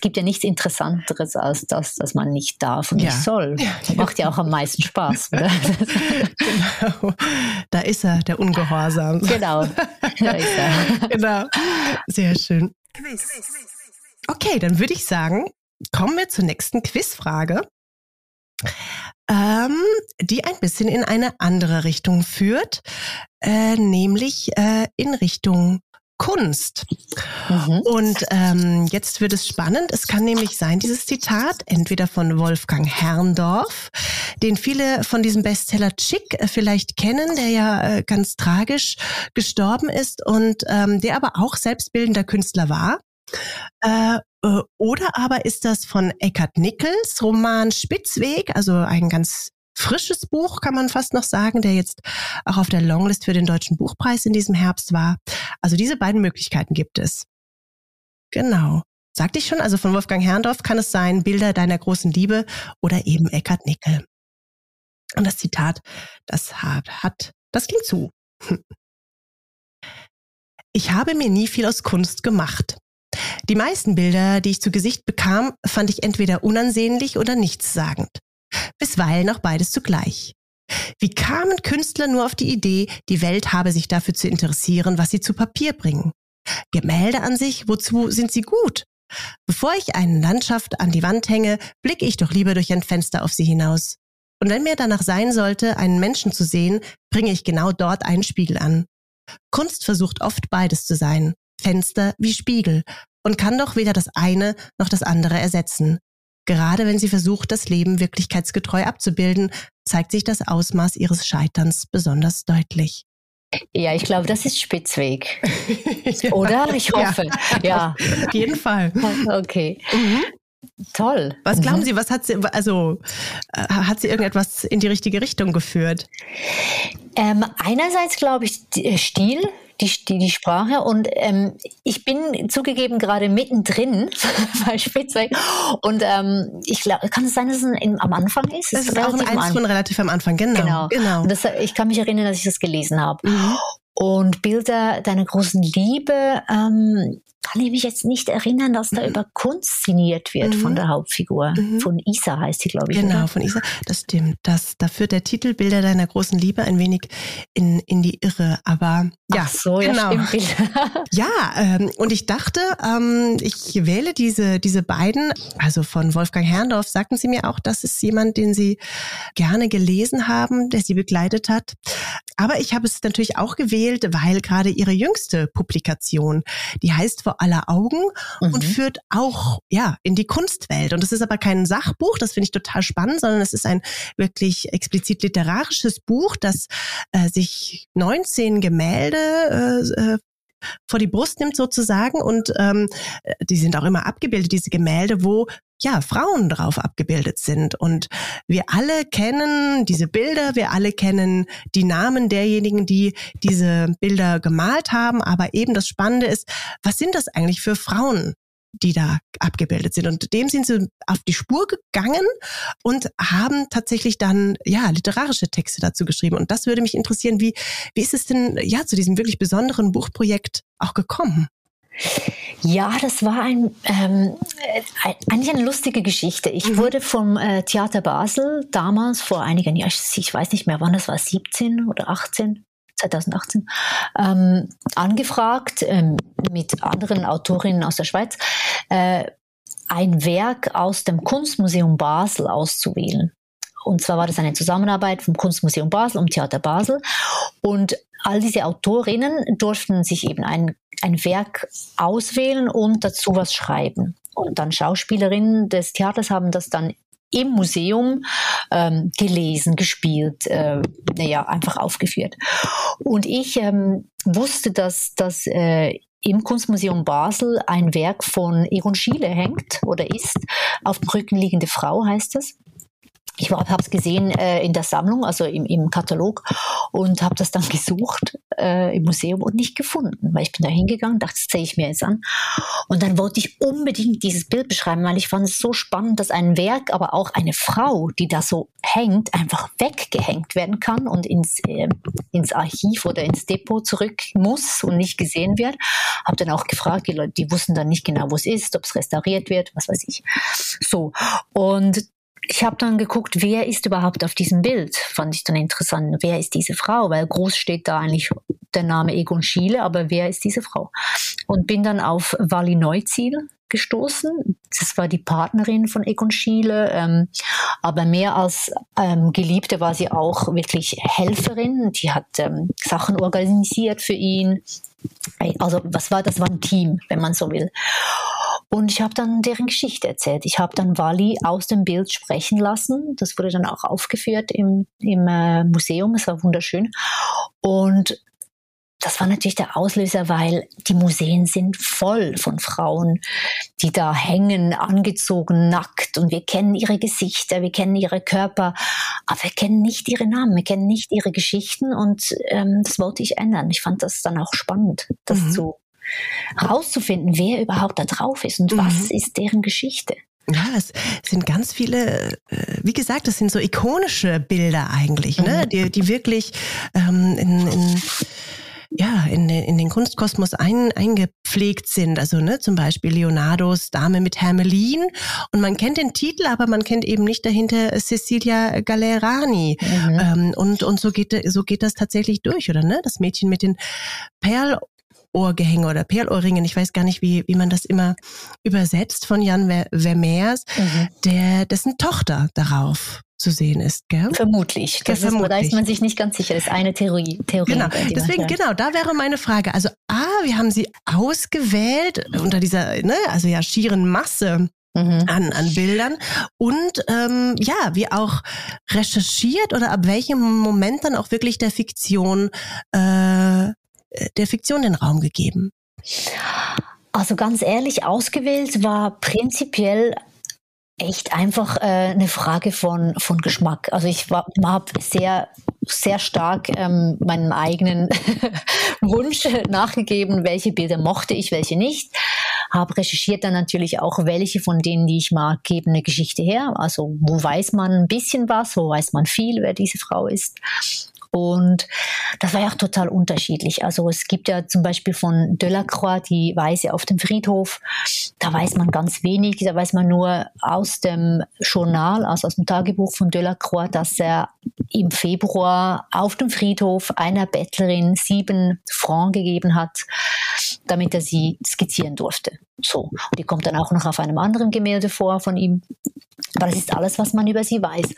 gibt ja nichts Interessanteres als das, dass man nicht darf und nicht soll. Das macht ja auch am meisten Spaß. Oder? Genau. Da ist er, der Ungehorsam. Genau. Da ist er. Genau. Sehr schön. Okay, dann würde ich sagen, kommen wir zur nächsten Quizfrage. die ein bisschen in eine andere Richtung führt, nämlich in Richtung Kunst. Mhm. Und jetzt wird es spannend. Es kann nämlich sein, dieses Zitat, entweder von Wolfgang Herrndorf, den viele von diesem Bestseller Chic vielleicht kennen, der ja ganz tragisch gestorben ist und der aber auch selbstbildender Künstler war. Oder aber ist das von Eckart Nickels Roman Spitzweg, also ein ganz frisches Buch, kann man fast noch sagen, der jetzt auch auf der Longlist für den Deutschen Buchpreis in diesem Herbst war. Also diese beiden Möglichkeiten gibt es. Genau. Sagte ich schon, also von Wolfgang Herrndorf kann es sein, Bilder deiner großen Liebe oder eben Eckart Nickel. Und das Zitat, das ging zu. Ich habe mir nie viel aus Kunst gemacht. Die meisten Bilder, die ich zu Gesicht bekam, fand ich entweder unansehnlich oder nichtssagend. Bisweilen auch beides zugleich. Wie kamen Künstler nur auf die Idee, die Welt habe sich dafür zu interessieren, was sie zu Papier bringen? Gemälde an sich, wozu sind sie gut? Bevor ich eine Landschaft an die Wand hänge, blicke ich doch lieber durch ein Fenster auf sie hinaus. Und wenn mir danach sein sollte, einen Menschen zu sehen, bringe ich genau dort einen Spiegel an. Kunst versucht oft beides zu sein, Fenster wie Spiegel, und kann doch weder das eine noch das andere ersetzen. Gerade wenn sie versucht, das Leben wirklichkeitsgetreu abzubilden, zeigt sich das Ausmaß ihres Scheiterns besonders deutlich. Ja, ich glaube, das ist Spitzweg. Ja. Oder? Ich hoffe. Ja. Auf jeden Fall. Okay. Mhm. Toll. Was glauben Sie, was hat sie irgendetwas in die richtige Richtung geführt? Einerseits glaube ich Stil, die Sprache, und ich bin zugegeben gerade mittendrin bei Spitzweg, und ich glaube, kann es sein, dass es am Anfang ist? Das ist auch eins von relativ am Anfang, genau. Und ich kann mich erinnern, dass ich das gelesen habe. Mhm. Und Bilder deiner großen Liebe, kann ich mich jetzt nicht erinnern, dass da über Kunst sinniert wird von der Hauptfigur. Mhm. Von Isa heißt die, glaube ich. Genau, oder? Von Isa. Das stimmt. Da führt der Titel Bilder deiner großen Liebe ein wenig in die Irre. Aber ja, ach so, genau. Ja, stimmt. Ja, und ich dachte, ich wähle diese beiden. Also von Wolfgang Herrndorf sagten sie mir auch, das ist jemand, den sie gerne gelesen haben, der sie begleitet hat. Aber ich habe es natürlich auch gewählt, weil gerade ihre jüngste Publikation, die heißt Vor aller Augen und führt auch in die Kunstwelt. Und es ist aber kein Sachbuch, das finde ich total spannend, sondern es ist ein wirklich explizit literarisches Buch, das sich 19 Gemälde vor die Brust nimmt sozusagen, und die sind auch immer abgebildet, diese Gemälde, wo Frauen drauf abgebildet sind. Und wir alle kennen diese Bilder, wir alle kennen die Namen derjenigen, die diese Bilder gemalt haben, aber eben das Spannende ist, was sind das eigentlich für Frauen, die da abgebildet sind? Und dem sind sie auf die Spur gegangen und haben tatsächlich dann literarische Texte dazu geschrieben. Und das würde mich interessieren, wie ist es denn zu diesem wirklich besonderen Buchprojekt auch gekommen? Ja, das war eigentlich eine lustige Geschichte. Ich wurde vom Theater Basel damals vor einigen Jahren, ich weiß nicht mehr wann, das war 17 oder 18, 2018, angefragt, mit anderen Autorinnen aus der Schweiz, ein Werk aus dem Kunstmuseum Basel auszuwählen. Und zwar war das eine Zusammenarbeit vom Kunstmuseum Basel und Theater Basel. Und all diese Autorinnen durften sich eben ein Werk auswählen und dazu was schreiben. Und dann Schauspielerinnen des Theaters haben das dann im Museum gelesen, gespielt, einfach aufgeführt. Und ich wusste, dass im Kunstmuseum Basel ein Werk von Egon Schiele hängt oder ist. Auf dem Rücken liegende Frau heißt es. Ich habe es gesehen in der Sammlung, also im Katalog, und habe das dann gesucht im Museum und nicht gefunden, weil ich bin da hingegangen, dachte, das sehe ich mir jetzt an. Und dann wollte ich unbedingt dieses Bild beschreiben, weil ich fand es so spannend, dass ein Werk, aber auch eine Frau, die da so hängt, einfach weggehängt werden kann und ins Archiv oder ins Depot zurück muss und nicht gesehen wird. Habe dann auch gefragt, die Leute, die wussten dann nicht genau, wo es ist, ob es restauriert wird, was weiß ich. So, und ich habe dann geguckt, wer ist überhaupt auf diesem Bild? Fand ich dann interessant. Wer ist diese Frau? Weil groß steht da eigentlich der Name Egon Schiele, aber wer ist diese Frau? Und bin dann auf Walli Neuziel gestoßen. Das war die Partnerin von Egon Schiele, aber mehr als Geliebte war sie auch wirklich Helferin. Die hat Sachen organisiert für ihn. Also das war ein Team, wenn man so will. Und ich habe dann deren Geschichte erzählt. Ich habe dann Wally aus dem Bild sprechen lassen. Das wurde dann auch aufgeführt im Museum. Es war wunderschön. Und das war natürlich der Auslöser, weil die Museen sind voll von Frauen, die da hängen, angezogen, nackt. Und wir kennen ihre Gesichter, wir kennen ihre Körper, aber wir kennen nicht ihre Namen, wir kennen nicht ihre Geschichten. Und das wollte ich ändern. Ich fand das dann auch spannend, das herauszufinden, wer überhaupt da drauf ist und was ist deren Geschichte. Ja, das sind ganz viele, wie gesagt, das sind so ikonische Bilder eigentlich, ne? Die wirklich in den Kunstkosmos eingepflegt sind. Also ne, zum Beispiel Leonardos Dame mit Hermelin. Und man kennt den Titel, aber man kennt eben nicht dahinter Cecilia Gallerani. Und so geht das tatsächlich durch, oder ne? Das Mädchen mit den Perlohrgehänge oder Perlohrringen, ich weiß gar nicht, wie man das immer übersetzt, von Jan Vermeer, dessen Tochter darauf zu sehen ist, gell? Vermutlich. Da ist man sich nicht ganz sicher. Das ist eine Theorie. Genau. Da wäre meine Frage. Also wir haben sie ausgewählt unter dieser, ne, also ja, schieren Masse an Bildern und wie auch recherchiert oder ab welchem Moment dann auch wirklich der Fiktion den Raum gegeben? Also ganz ehrlich, ausgewählt war prinzipiell echt einfach eine Frage von Geschmack. Also ich habe sehr, sehr stark meinem eigenen Wunsch nachgegeben, welche Bilder mochte ich, welche nicht. Habe recherchiert dann natürlich auch, welche von denen, die ich mag, geben eine Geschichte her. Also wo weiß man ein bisschen was, wo weiß man viel, wer diese Frau ist. Und das war ja auch total unterschiedlich. Also es gibt ja zum Beispiel von Delacroix die Weise auf dem Friedhof. Da weiß man ganz wenig. Da weiß man nur aus dem Journal, also aus dem Tagebuch von Delacroix, dass er im Februar auf dem Friedhof einer Bettlerin 7 Francs gegeben hat, damit er sie skizzieren durfte. So. Und die kommt dann auch noch auf einem anderen Gemälde vor von ihm. Aber das ist alles, was man über sie weiß.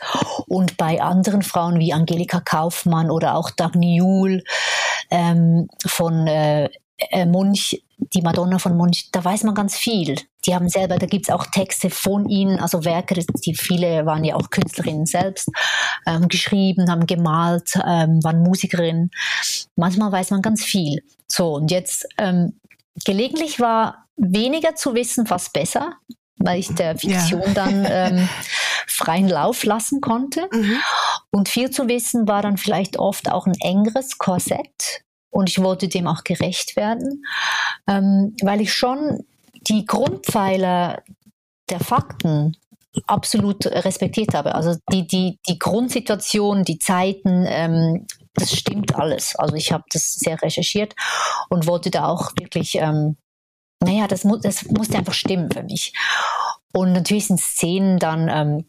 Und bei anderen Frauen wie Angelika Kaufmann oder auch Dagny Juhl von Munch, die Madonna von Munch, da weiß man ganz viel. Die haben selber, da gibt es auch Texte von ihnen, also Werke, die viele waren ja auch Künstlerinnen selbst, geschrieben, haben gemalt, waren Musikerinnen. Manchmal weiß man ganz viel. So, und jetzt gelegentlich war weniger zu wissen, fast besser, weil ich der Fiktion dann freien Lauf lassen konnte. Und viel zu wissen war dann vielleicht oft auch ein engeres Korsett. Und ich wollte dem auch gerecht werden, weil ich schon die Grundpfeiler der Fakten absolut respektiert habe. Also die Grundsituation, die Zeiten, das stimmt alles. Also ich habe das sehr recherchiert und wollte da auch wirklich, das musste einfach stimmen für mich. Und natürlich sind Szenen dann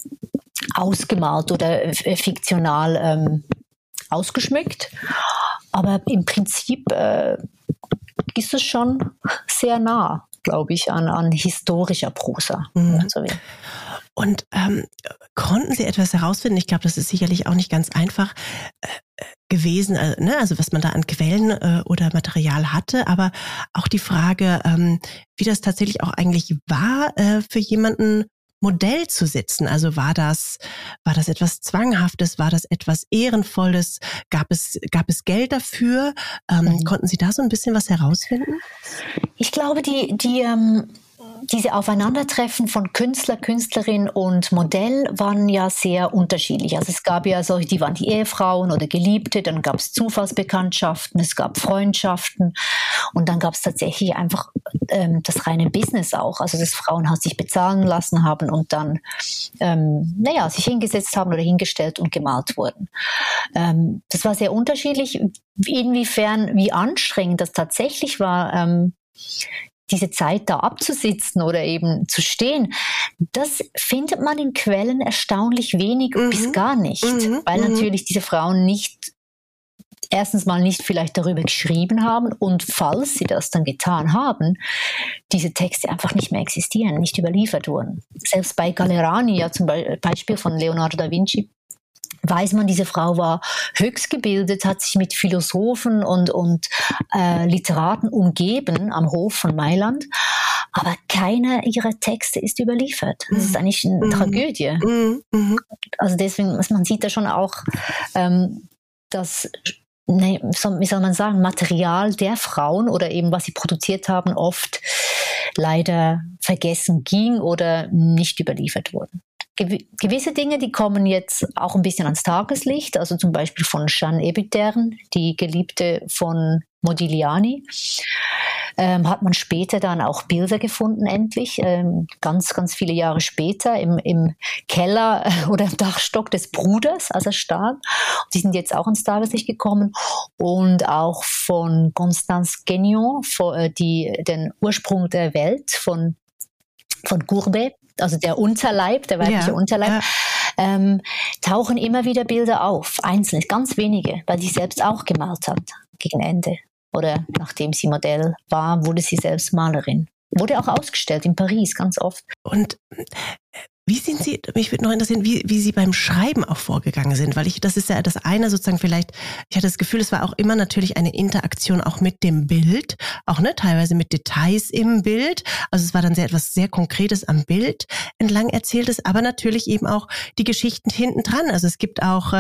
ausgemalt oder fiktional ausgeschmückt. Aber im Prinzip ist es schon sehr nah, glaube ich, an historischer Prosa. So wie. Und konnten Sie etwas herausfinden? Ich glaube, das ist sicherlich auch nicht ganz einfach gewesen, also was man da an Quellen oder Material hatte, aber auch die Frage, wie das tatsächlich auch eigentlich war, für jemanden Modell zu sitzen. Also war das etwas Zwanghaftes? War das etwas Ehrenvolles? Gab es Geld dafür? Konnten Sie da so ein bisschen was herausfinden? Ich glaube, diese Aufeinandertreffen von Künstler, Künstlerin und Modell waren ja sehr unterschiedlich. Also es gab ja solche, die waren die Ehefrauen oder Geliebte, dann gab es Zufallsbekanntschaften, es gab Freundschaften und dann gab es tatsächlich einfach das reine Business auch. Also dass Frauen halt sich bezahlen lassen haben und dann sich hingesetzt haben oder hingestellt und gemalt wurden. Das war sehr unterschiedlich. Inwiefern, wie anstrengend das tatsächlich war, diese Zeit da abzusitzen oder eben zu stehen, das findet man in Quellen erstaunlich wenig bis gar nicht, weil natürlich diese Frauen nicht erstens mal nicht vielleicht darüber geschrieben haben und falls sie das dann getan haben, diese Texte einfach nicht mehr existieren, nicht überliefert wurden. Selbst bei Gallerani, ja, zum Beispiel von Leonardo da Vinci, weiß man, diese Frau war höchst gebildet, hat sich mit Philosophen und Literaten umgeben am Hof von Mailand, aber keiner ihrer Texte ist überliefert. Das ist eigentlich eine Tragödie. Also deswegen, man sieht da schon auch, dass, wie soll man sagen, Material der Frauen oder eben was sie produziert haben, oft leider vergessen ging oder nicht überliefert wurde. Gewisse Dinge, die kommen jetzt auch ein bisschen ans Tageslicht, also zum Beispiel von Jeanne Hébuterne, die Geliebte von Modigliani, hat man später dann auch Bilder gefunden, endlich, ganz, ganz viele Jahre später, im Keller oder im Dachstock des Bruders, als er starb. Die sind jetzt auch ins Tageslicht gekommen. Und auch von Constance Guénion, den Ursprung der Welt von Courbet, also der Unterleib, der weibliche Unterleib, tauchen immer wieder Bilder auf, einzelne, ganz wenige, weil sie selbst auch gemalt hat gegen Ende. Oder nachdem sie Modell war, wurde sie selbst Malerin. Wurde auch ausgestellt in Paris, ganz oft. Und wie sind Sie, mich würde noch interessieren, wie Sie beim Schreiben auch vorgegangen sind, weil das ist ja das eine sozusagen vielleicht, ich hatte das Gefühl, es war auch immer natürlich eine Interaktion auch mit dem Bild, auch ne, teilweise mit Details im Bild, also es war dann etwas sehr Konkretes am Bild entlang erzähltes, aber natürlich eben auch die Geschichten hinten dran, also es gibt auch,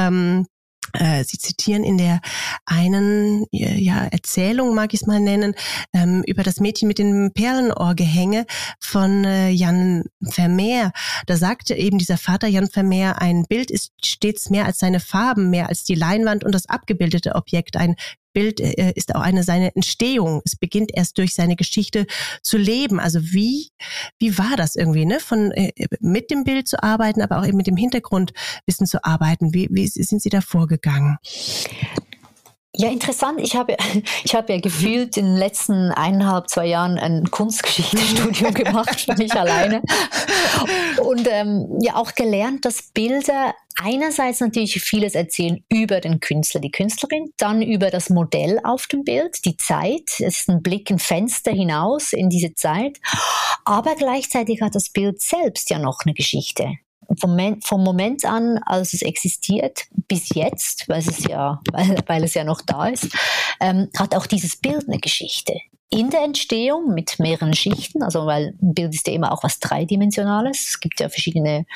Sie zitieren in der einen Erzählung, mag ich es mal nennen, über das Mädchen mit dem Perlenohrgehänge von Jan Vermeer. Da sagte eben dieser Vater Jan Vermeer, ein Bild ist stets mehr als seine Farben, mehr als die Leinwand und das abgebildete Objekt. Ein Bild ist auch seine Entstehung. Es beginnt erst durch seine Geschichte zu leben. Also wie war das irgendwie, ne? Mit dem Bild zu arbeiten, aber auch eben mit dem Hintergrundwissen zu arbeiten. Wie sind Sie da vorgegangen? Ja, interessant. Ich habe ja gefühlt in den letzten 1,5, 2 Jahren ein Kunstgeschichtestudium gemacht für mich alleine und auch gelernt, dass Bilder einerseits natürlich vieles erzählen über den Künstler, die Künstlerin, dann über das Modell auf dem Bild, die Zeit. Es ist ein Blick, ein Fenster hinaus in diese Zeit. Aber gleichzeitig hat das Bild selbst ja noch eine Geschichte. Vom Moment an, als es existiert, bis jetzt, weil es ja noch da ist, hat auch dieses Bild eine Geschichte. In der Entstehung mit mehreren Schichten, also weil ein Bild ist ja immer auch was Dreidimensionales. Es gibt ja verschiedene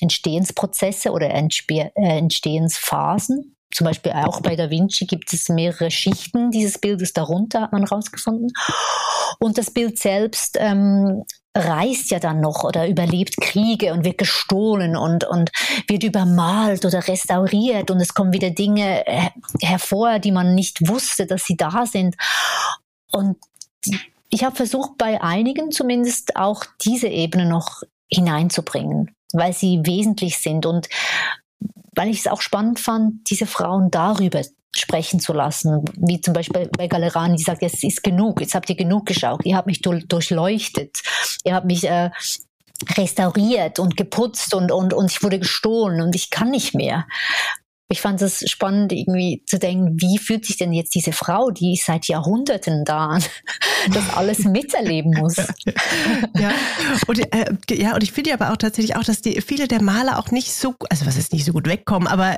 Entstehensprozesse oder Entstehensphasen. Zum Beispiel auch bei Da Vinci gibt es mehrere Schichten dieses Bildes darunter, hat man rausgefunden. Und das Bild selbst reist ja dann noch oder überlebt Kriege und wird gestohlen und wird übermalt oder restauriert und es kommen wieder Dinge hervor, die man nicht wusste, dass sie da sind. Und ich habe versucht, bei einigen zumindest auch diese Ebene noch hineinzubringen, weil sie wesentlich sind und weil ich es auch spannend fand, diese Frauen darüber sprechen zu lassen, wie zum Beispiel bei Gallerani, die sagt, jetzt ist genug, jetzt habt ihr genug geschaut, ihr habt mich durchleuchtet, ihr habt mich restauriert und geputzt und ich wurde gestohlen und ich kann nicht mehr. Ich fand es spannend, irgendwie zu denken, wie fühlt sich denn jetzt diese Frau, die seit Jahrhunderten da das alles miterleben muss. Und ich finde aber auch tatsächlich auch, dass viele der Maler auch nicht so, also was ist nicht so gut wegkommen, aber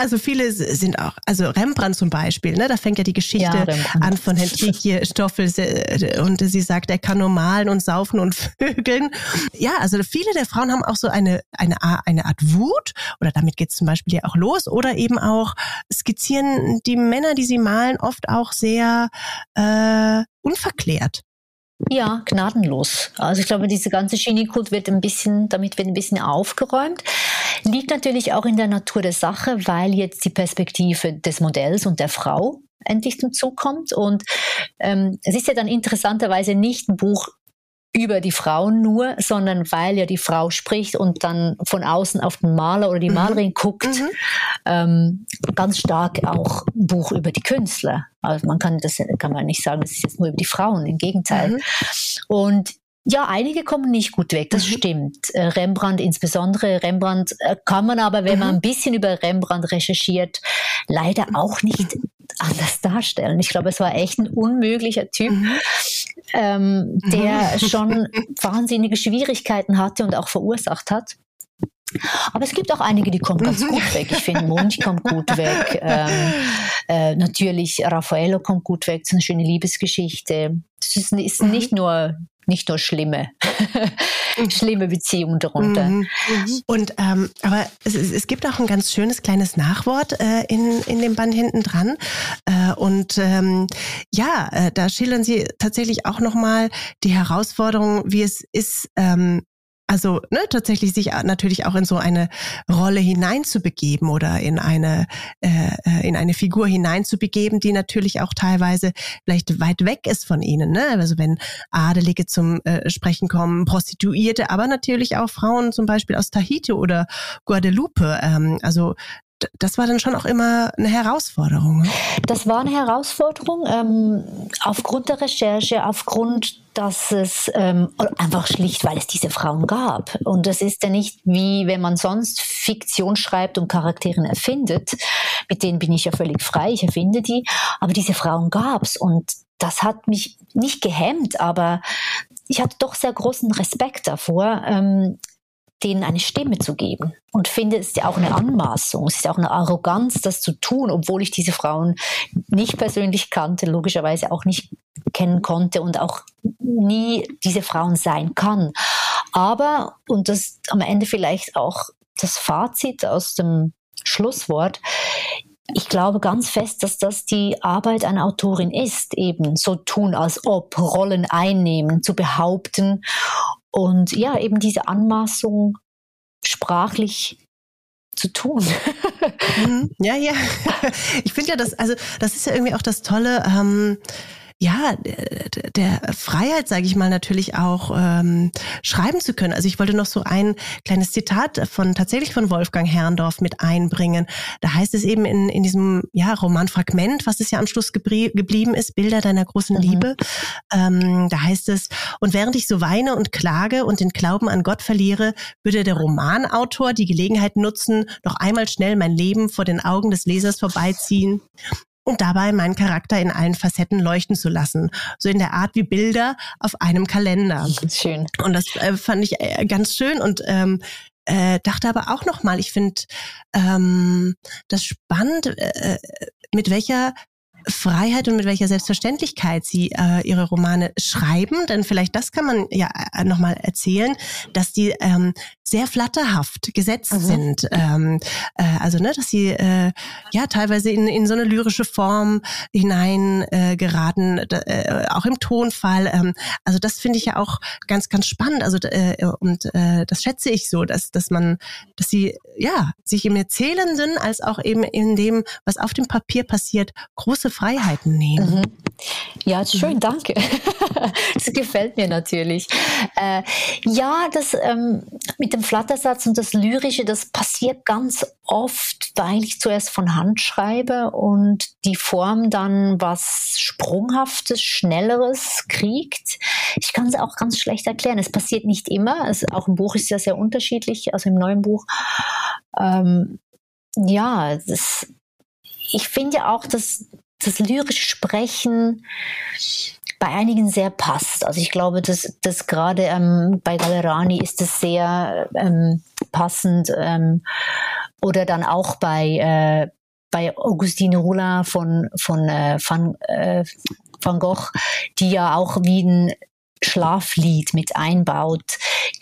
also viele sind auch, also Rembrandt zum Beispiel, ne, da fängt ja die Geschichte an von Henrike Stoffel und sie sagt, er kann nur malen und saufen und vögeln. Ja, also viele der Frauen haben auch so eine Art Wut oder damit geht es zum Beispiel ja auch los oder eben auch skizzieren die Männer, die sie malen, oft auch sehr unverklärt. Ja, gnadenlos. Also ich glaube, diese ganze Genie-Kult wird ein bisschen aufgeräumt. Liegt natürlich auch in der Natur der Sache, weil jetzt die Perspektive des Modells und der Frau endlich zum Zug kommt und es ist ja dann interessanterweise nicht ein Buch über die Frauen nur, sondern weil ja die Frau spricht und dann von außen auf den Maler oder die Malerin guckt, ganz stark auch ein Buch über die Künstler. Also man kann nicht sagen, das ist jetzt nur über die Frauen, im Gegenteil. Und Ja, einige kommen nicht gut weg, das stimmt. Rembrandt insbesondere. Rembrandt kann man aber, wenn man ein bisschen über Rembrandt recherchiert, leider auch nicht anders darstellen. Ich glaube, es war echt ein unmöglicher Typ, der schon wahnsinnige Schwierigkeiten hatte und auch verursacht hat. Aber es gibt auch einige, die kommen ganz gut weg. Ich finde, Munch kommt gut weg. Natürlich, Raffaello kommt gut weg. Das ist eine schöne Liebesgeschichte. Das ist nicht nur schlimme Beziehungen darunter. Und aber es gibt auch ein ganz schönes kleines Nachwort in dem Band hinten dran. Da schildern Sie tatsächlich auch nochmal die Herausforderung, wie es ist, tatsächlich sich natürlich auch in so eine Rolle hineinzubegeben oder in eine Figur hineinzubegeben, die natürlich auch teilweise vielleicht weit weg ist von ihnen, ne? Also wenn Adelige zum Sprechen kommen, Prostituierte, aber natürlich auch Frauen zum Beispiel aus Tahiti oder Guadeloupe, das war dann schon auch immer eine Herausforderung. Ne? Das war eine Herausforderung, aufgrund der Recherche, aufgrund, dass es einfach schlicht, weil es diese Frauen gab. Und das ist ja nicht wie, wenn man sonst Fiktion schreibt und Charakteren erfindet. Mit denen bin ich ja völlig frei, ich erfinde die. Aber diese Frauen gab's und das hat mich nicht gehemmt, aber ich hatte doch sehr großen Respekt davor, denen eine Stimme zu geben. Und finde, es ist ja auch eine Anmaßung, es ist ja auch eine Arroganz, das zu tun, obwohl ich diese Frauen nicht persönlich kannte, logischerweise auch nicht kennen konnte und auch nie diese Frauen sein kann. Aber, und das am Ende vielleicht auch das Fazit aus dem Schlusswort, ich glaube ganz fest, dass das die Arbeit einer Autorin ist, eben so tun, als ob, Rollen einnehmen, zu behaupten und ja, eben diese Anmaßung sprachlich zu tun. Ja. Ich finde ja, das ist ja irgendwie auch das Tolle, der Freiheit, sage ich mal, natürlich auch schreiben zu können. Also ich wollte noch so ein kleines Zitat von Wolfgang Herrndorf mit einbringen. Da heißt es eben in diesem Romanfragment, was es ja am Schluss geblieben ist, Bilder deiner großen Liebe. Da heißt es, und während ich so weine und klage und den Glauben an Gott verliere, würde der Romanautor die Gelegenheit nutzen, noch einmal schnell mein Leben vor den Augen des Lesers vorbeiziehen und dabei meinen Charakter in allen Facetten leuchten zu lassen. So in der Art wie Bilder auf einem Kalender. Schön. Und das fand ich ganz schön und dachte aber auch nochmal, ich finde das spannend, mit welcher Freiheit und mit welcher Selbstverständlichkeit sie ihre Romane schreiben, denn vielleicht das kann man ja nochmal erzählen, dass die sehr flatterhaft gesetzt sind. Dass sie teilweise in so eine lyrische Form hineingeraten, auch im Tonfall. Das finde ich ja auch ganz, ganz spannend. Das schätze ich so, dass sie sich im Erzählenden als auch eben in dem, was auf dem Papier passiert, große Freiheiten nehmen. Ja, schön, danke. Das gefällt mir natürlich. Das mit dem Flattersatz und das Lyrische, das passiert ganz oft, weil ich zuerst von Hand schreibe und die Form dann was Sprunghaftes, Schnelleres kriegt. Ich kann es auch ganz schlecht erklären. Es passiert nicht immer. Auch im Buch ist ja sehr unterschiedlich, also im neuen Buch. Ich finde auch, dass das lyrische Sprechen bei einigen sehr passt. Also ich glaube, dass gerade bei Gallerani ist es sehr passend. Oder dann auch bei Augustine Roulin von Van Gogh, die ja auch wie ein Schlaflied mit einbaut.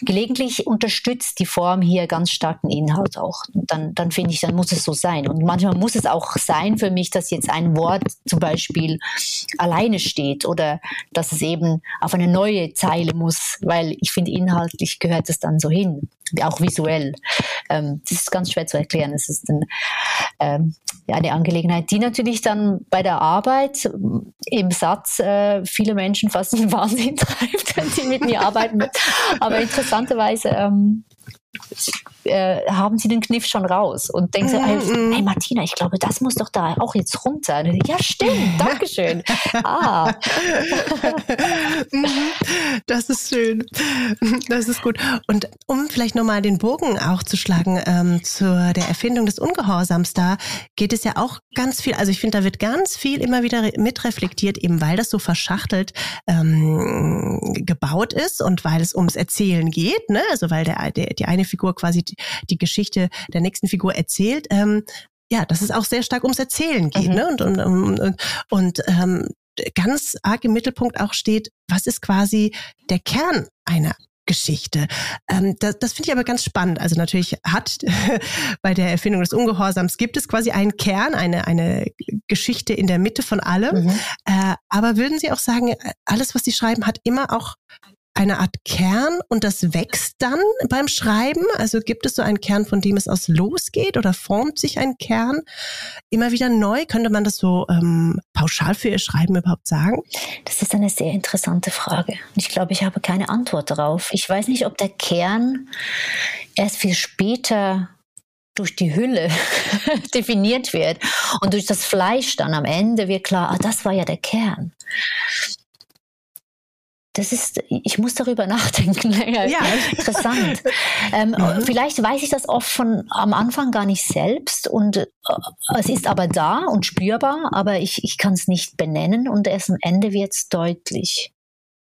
Gelegentlich unterstützt die Form hier ganz starken Inhalt auch. Und dann finde ich, dann muss es so sein. Und manchmal muss es auch sein für mich, dass jetzt ein Wort zum Beispiel alleine steht oder dass es eben auf eine neue Zeile muss, weil ich finde, inhaltlich gehört es dann so hin, auch visuell. Das ist ganz schwer zu erklären. Es ist eine Angelegenheit, die natürlich dann bei der Arbeit im Satz viele Menschen fast in den Wahnsinn treibt, wenn sie mit mir arbeiten. Aber interessanterweise haben sie den Kniff schon raus und denken so, hey Martina, ich glaube, das muss doch da auch jetzt runter. Ja, stimmt, dankeschön. Ah. Das ist schön. Das ist gut. Und um vielleicht nochmal den Bogen auch zu schlagen zur der Erfindung des Ungehorsams, da geht es ja auch ganz viel, also ich finde, da wird ganz viel immer wieder mitreflektiert, eben weil das so verschachtelt gebaut ist und weil es ums Erzählen geht, ne? Also weil die eine Figur quasi die Geschichte der nächsten Figur erzählt, ja, dass es auch sehr stark ums Erzählen geht, ne? Und ganz arg im Mittelpunkt auch steht, was ist quasi der Kern einer Geschichte. Das finde ich aber ganz spannend. Also natürlich bei der Erfindung des Ungehorsams gibt es quasi einen Kern, eine Geschichte in der Mitte von allem. Aber würden Sie auch sagen, alles, was Sie schreiben, hat immer auch eine Art Kern und das wächst dann beim Schreiben? Also gibt es so einen Kern, von dem es aus losgeht, oder formt sich ein Kern immer wieder neu? Könnte man das so pauschal für Ihr Schreiben überhaupt sagen? Das ist eine sehr interessante Frage. Ich glaube, ich habe keine Antwort darauf. Ich weiß nicht, ob der Kern erst viel später durch die Hülle definiert wird und durch das Fleisch dann am Ende wird klar, das war ja der Kern. Ich muss darüber nachdenken. Ja. Interessant. Vielleicht weiß ich das oft am Anfang gar nicht selbst und es ist aber da und spürbar, aber ich kann es nicht benennen und erst am Ende wird es deutlich.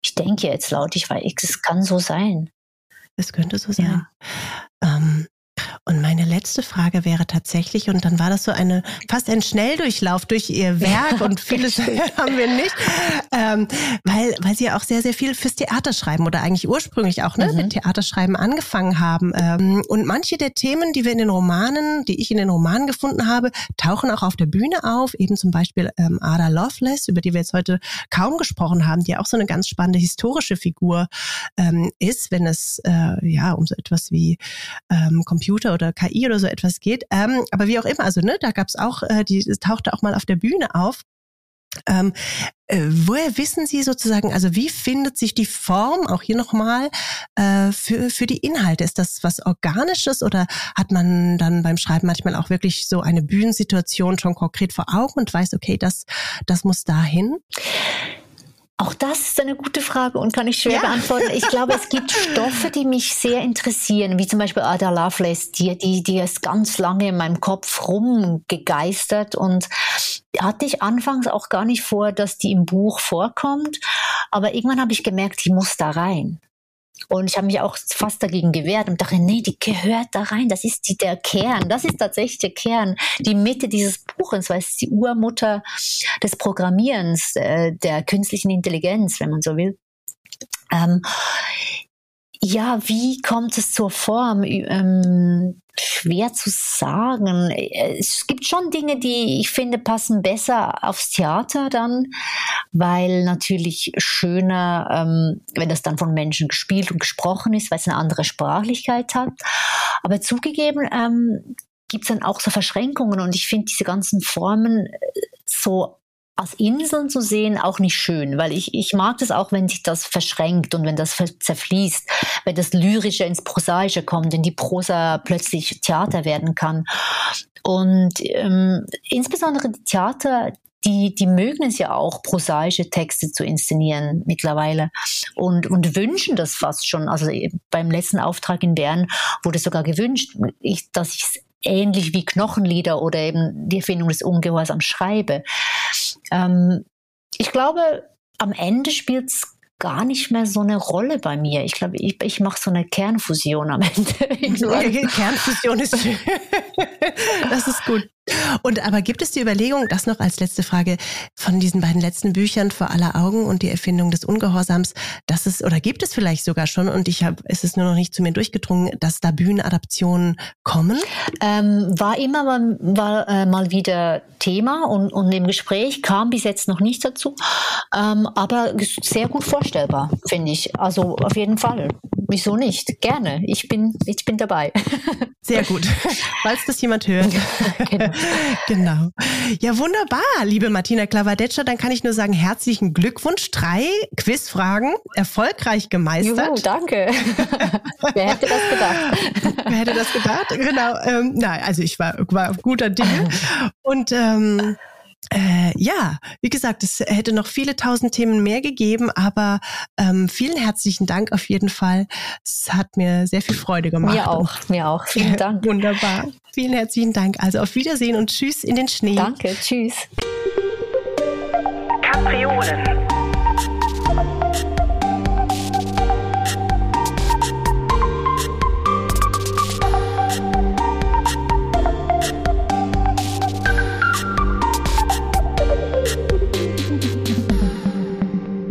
Ich denke jetzt laut, ich weiß, es kann so sein. Es könnte so sein. Ja. Und meine letzte Frage wäre tatsächlich, und dann war das so fast ein Schnelldurchlauf durch Ihr Werk, und vieles haben wir nicht, weil Sie ja auch sehr, sehr viel fürs Theater schreiben oder eigentlich ursprünglich auch mit Theaterschreiben angefangen haben. Und manche der Themen, die ich in den Romanen gefunden habe, tauchen auch auf der Bühne auf, eben zum Beispiel Ada Lovelace, über die wir jetzt heute kaum gesprochen haben, die ja auch so eine ganz spannende historische Figur ist, wenn es um so etwas wie Computer oder KI oder so etwas geht. Aber wie auch immer, also da gab es auch, das tauchte auch mal auf der Bühne auf. Woher wissen Sie sozusagen, also wie findet sich die Form, auch hier nochmal, für die Inhalte? Ist das was Organisches oder hat man dann beim Schreiben manchmal auch wirklich so eine Bühnensituation schon konkret vor Augen und weiß, okay, das muss dahin? Auch das ist eine gute Frage und kann ich schwer beantworten. Ich glaube, es gibt Stoffe, die mich sehr interessieren, wie zum Beispiel Ada Lovelace, die ist ganz lange in meinem Kopf rumgegeistert und hatte ich anfangs auch gar nicht vor, dass die im Buch vorkommt, aber irgendwann habe ich gemerkt, die muss da rein. Und ich habe mich auch fast dagegen gewehrt und dachte, nee, die gehört da rein, das ist der Kern, das ist tatsächlich der Kern, die Mitte dieses Buches, weil es die Urmutter des Programmierens, der künstlichen Intelligenz, wenn man so will. Wie kommt es zur Form? Schwer zu sagen. Es gibt schon Dinge, die ich finde, passen besser aufs Theater dann, weil natürlich schöner, wenn das dann von Menschen gespielt und gesprochen ist, weil es eine andere Sprachlichkeit hat. Aber zugegeben gibt es dann auch so Verschränkungen und ich finde diese ganzen Formen so aus Inseln zu sehen, auch nicht schön, weil ich mag das auch, wenn sich das verschränkt und wenn das zerfließt, wenn das Lyrische ins Prosaische kommt, wenn die Prosa plötzlich Theater werden kann. Und insbesondere die Theater, die mögen es ja auch, prosaische Texte zu inszenieren mittlerweile und wünschen das fast schon. Also beim letzten Auftrag in Bern wurde sogar gewünscht, dass ich es ähnlich wie Knochenlieder oder eben die Erfindung des Ungehorsams schreibe. Ich glaube, am Ende spielt es gar nicht mehr so eine Rolle bei mir. Ich glaube, ich mache so eine Kernfusion am Ende. Kernfusion ist schön. Das ist gut. Und aber gibt es die Überlegung, das noch als letzte Frage, von diesen beiden letzten Büchern, Vor aller Augen und die Erfindung des Ungehorsams, dass es, oder gibt es vielleicht sogar schon, und es ist nur noch nicht zu mir durchgedrungen, dass da Bühnenadaptionen kommen? War mal wieder Thema und im Gespräch kam bis jetzt noch nicht dazu, aber sehr gut vorstellbar, finde ich. Also auf jeden Fall. Wieso nicht? Gerne. Ich bin dabei. Sehr gut. Falls das jemand hört. Genau. Genau. Ja, wunderbar, liebe Martina Clavadetscher. Dann kann ich nur sagen, herzlichen Glückwunsch. 3 Quizfragen erfolgreich gemeistert. Juhu, danke. Wer hätte das gedacht? Wer hätte das gedacht? Genau. Nein, also ich war auf guter Dinge. Und ja, wie gesagt, es hätte noch viele tausend Themen mehr gegeben, aber vielen herzlichen Dank auf jeden Fall. Es hat mir sehr viel Freude gemacht. Mir auch. Vielen Dank. Wunderbar. Vielen herzlichen Dank. Also auf Wiedersehen und tschüss in den Schnee. Danke, tschüss. Kapriolen.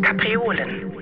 Kapriolen.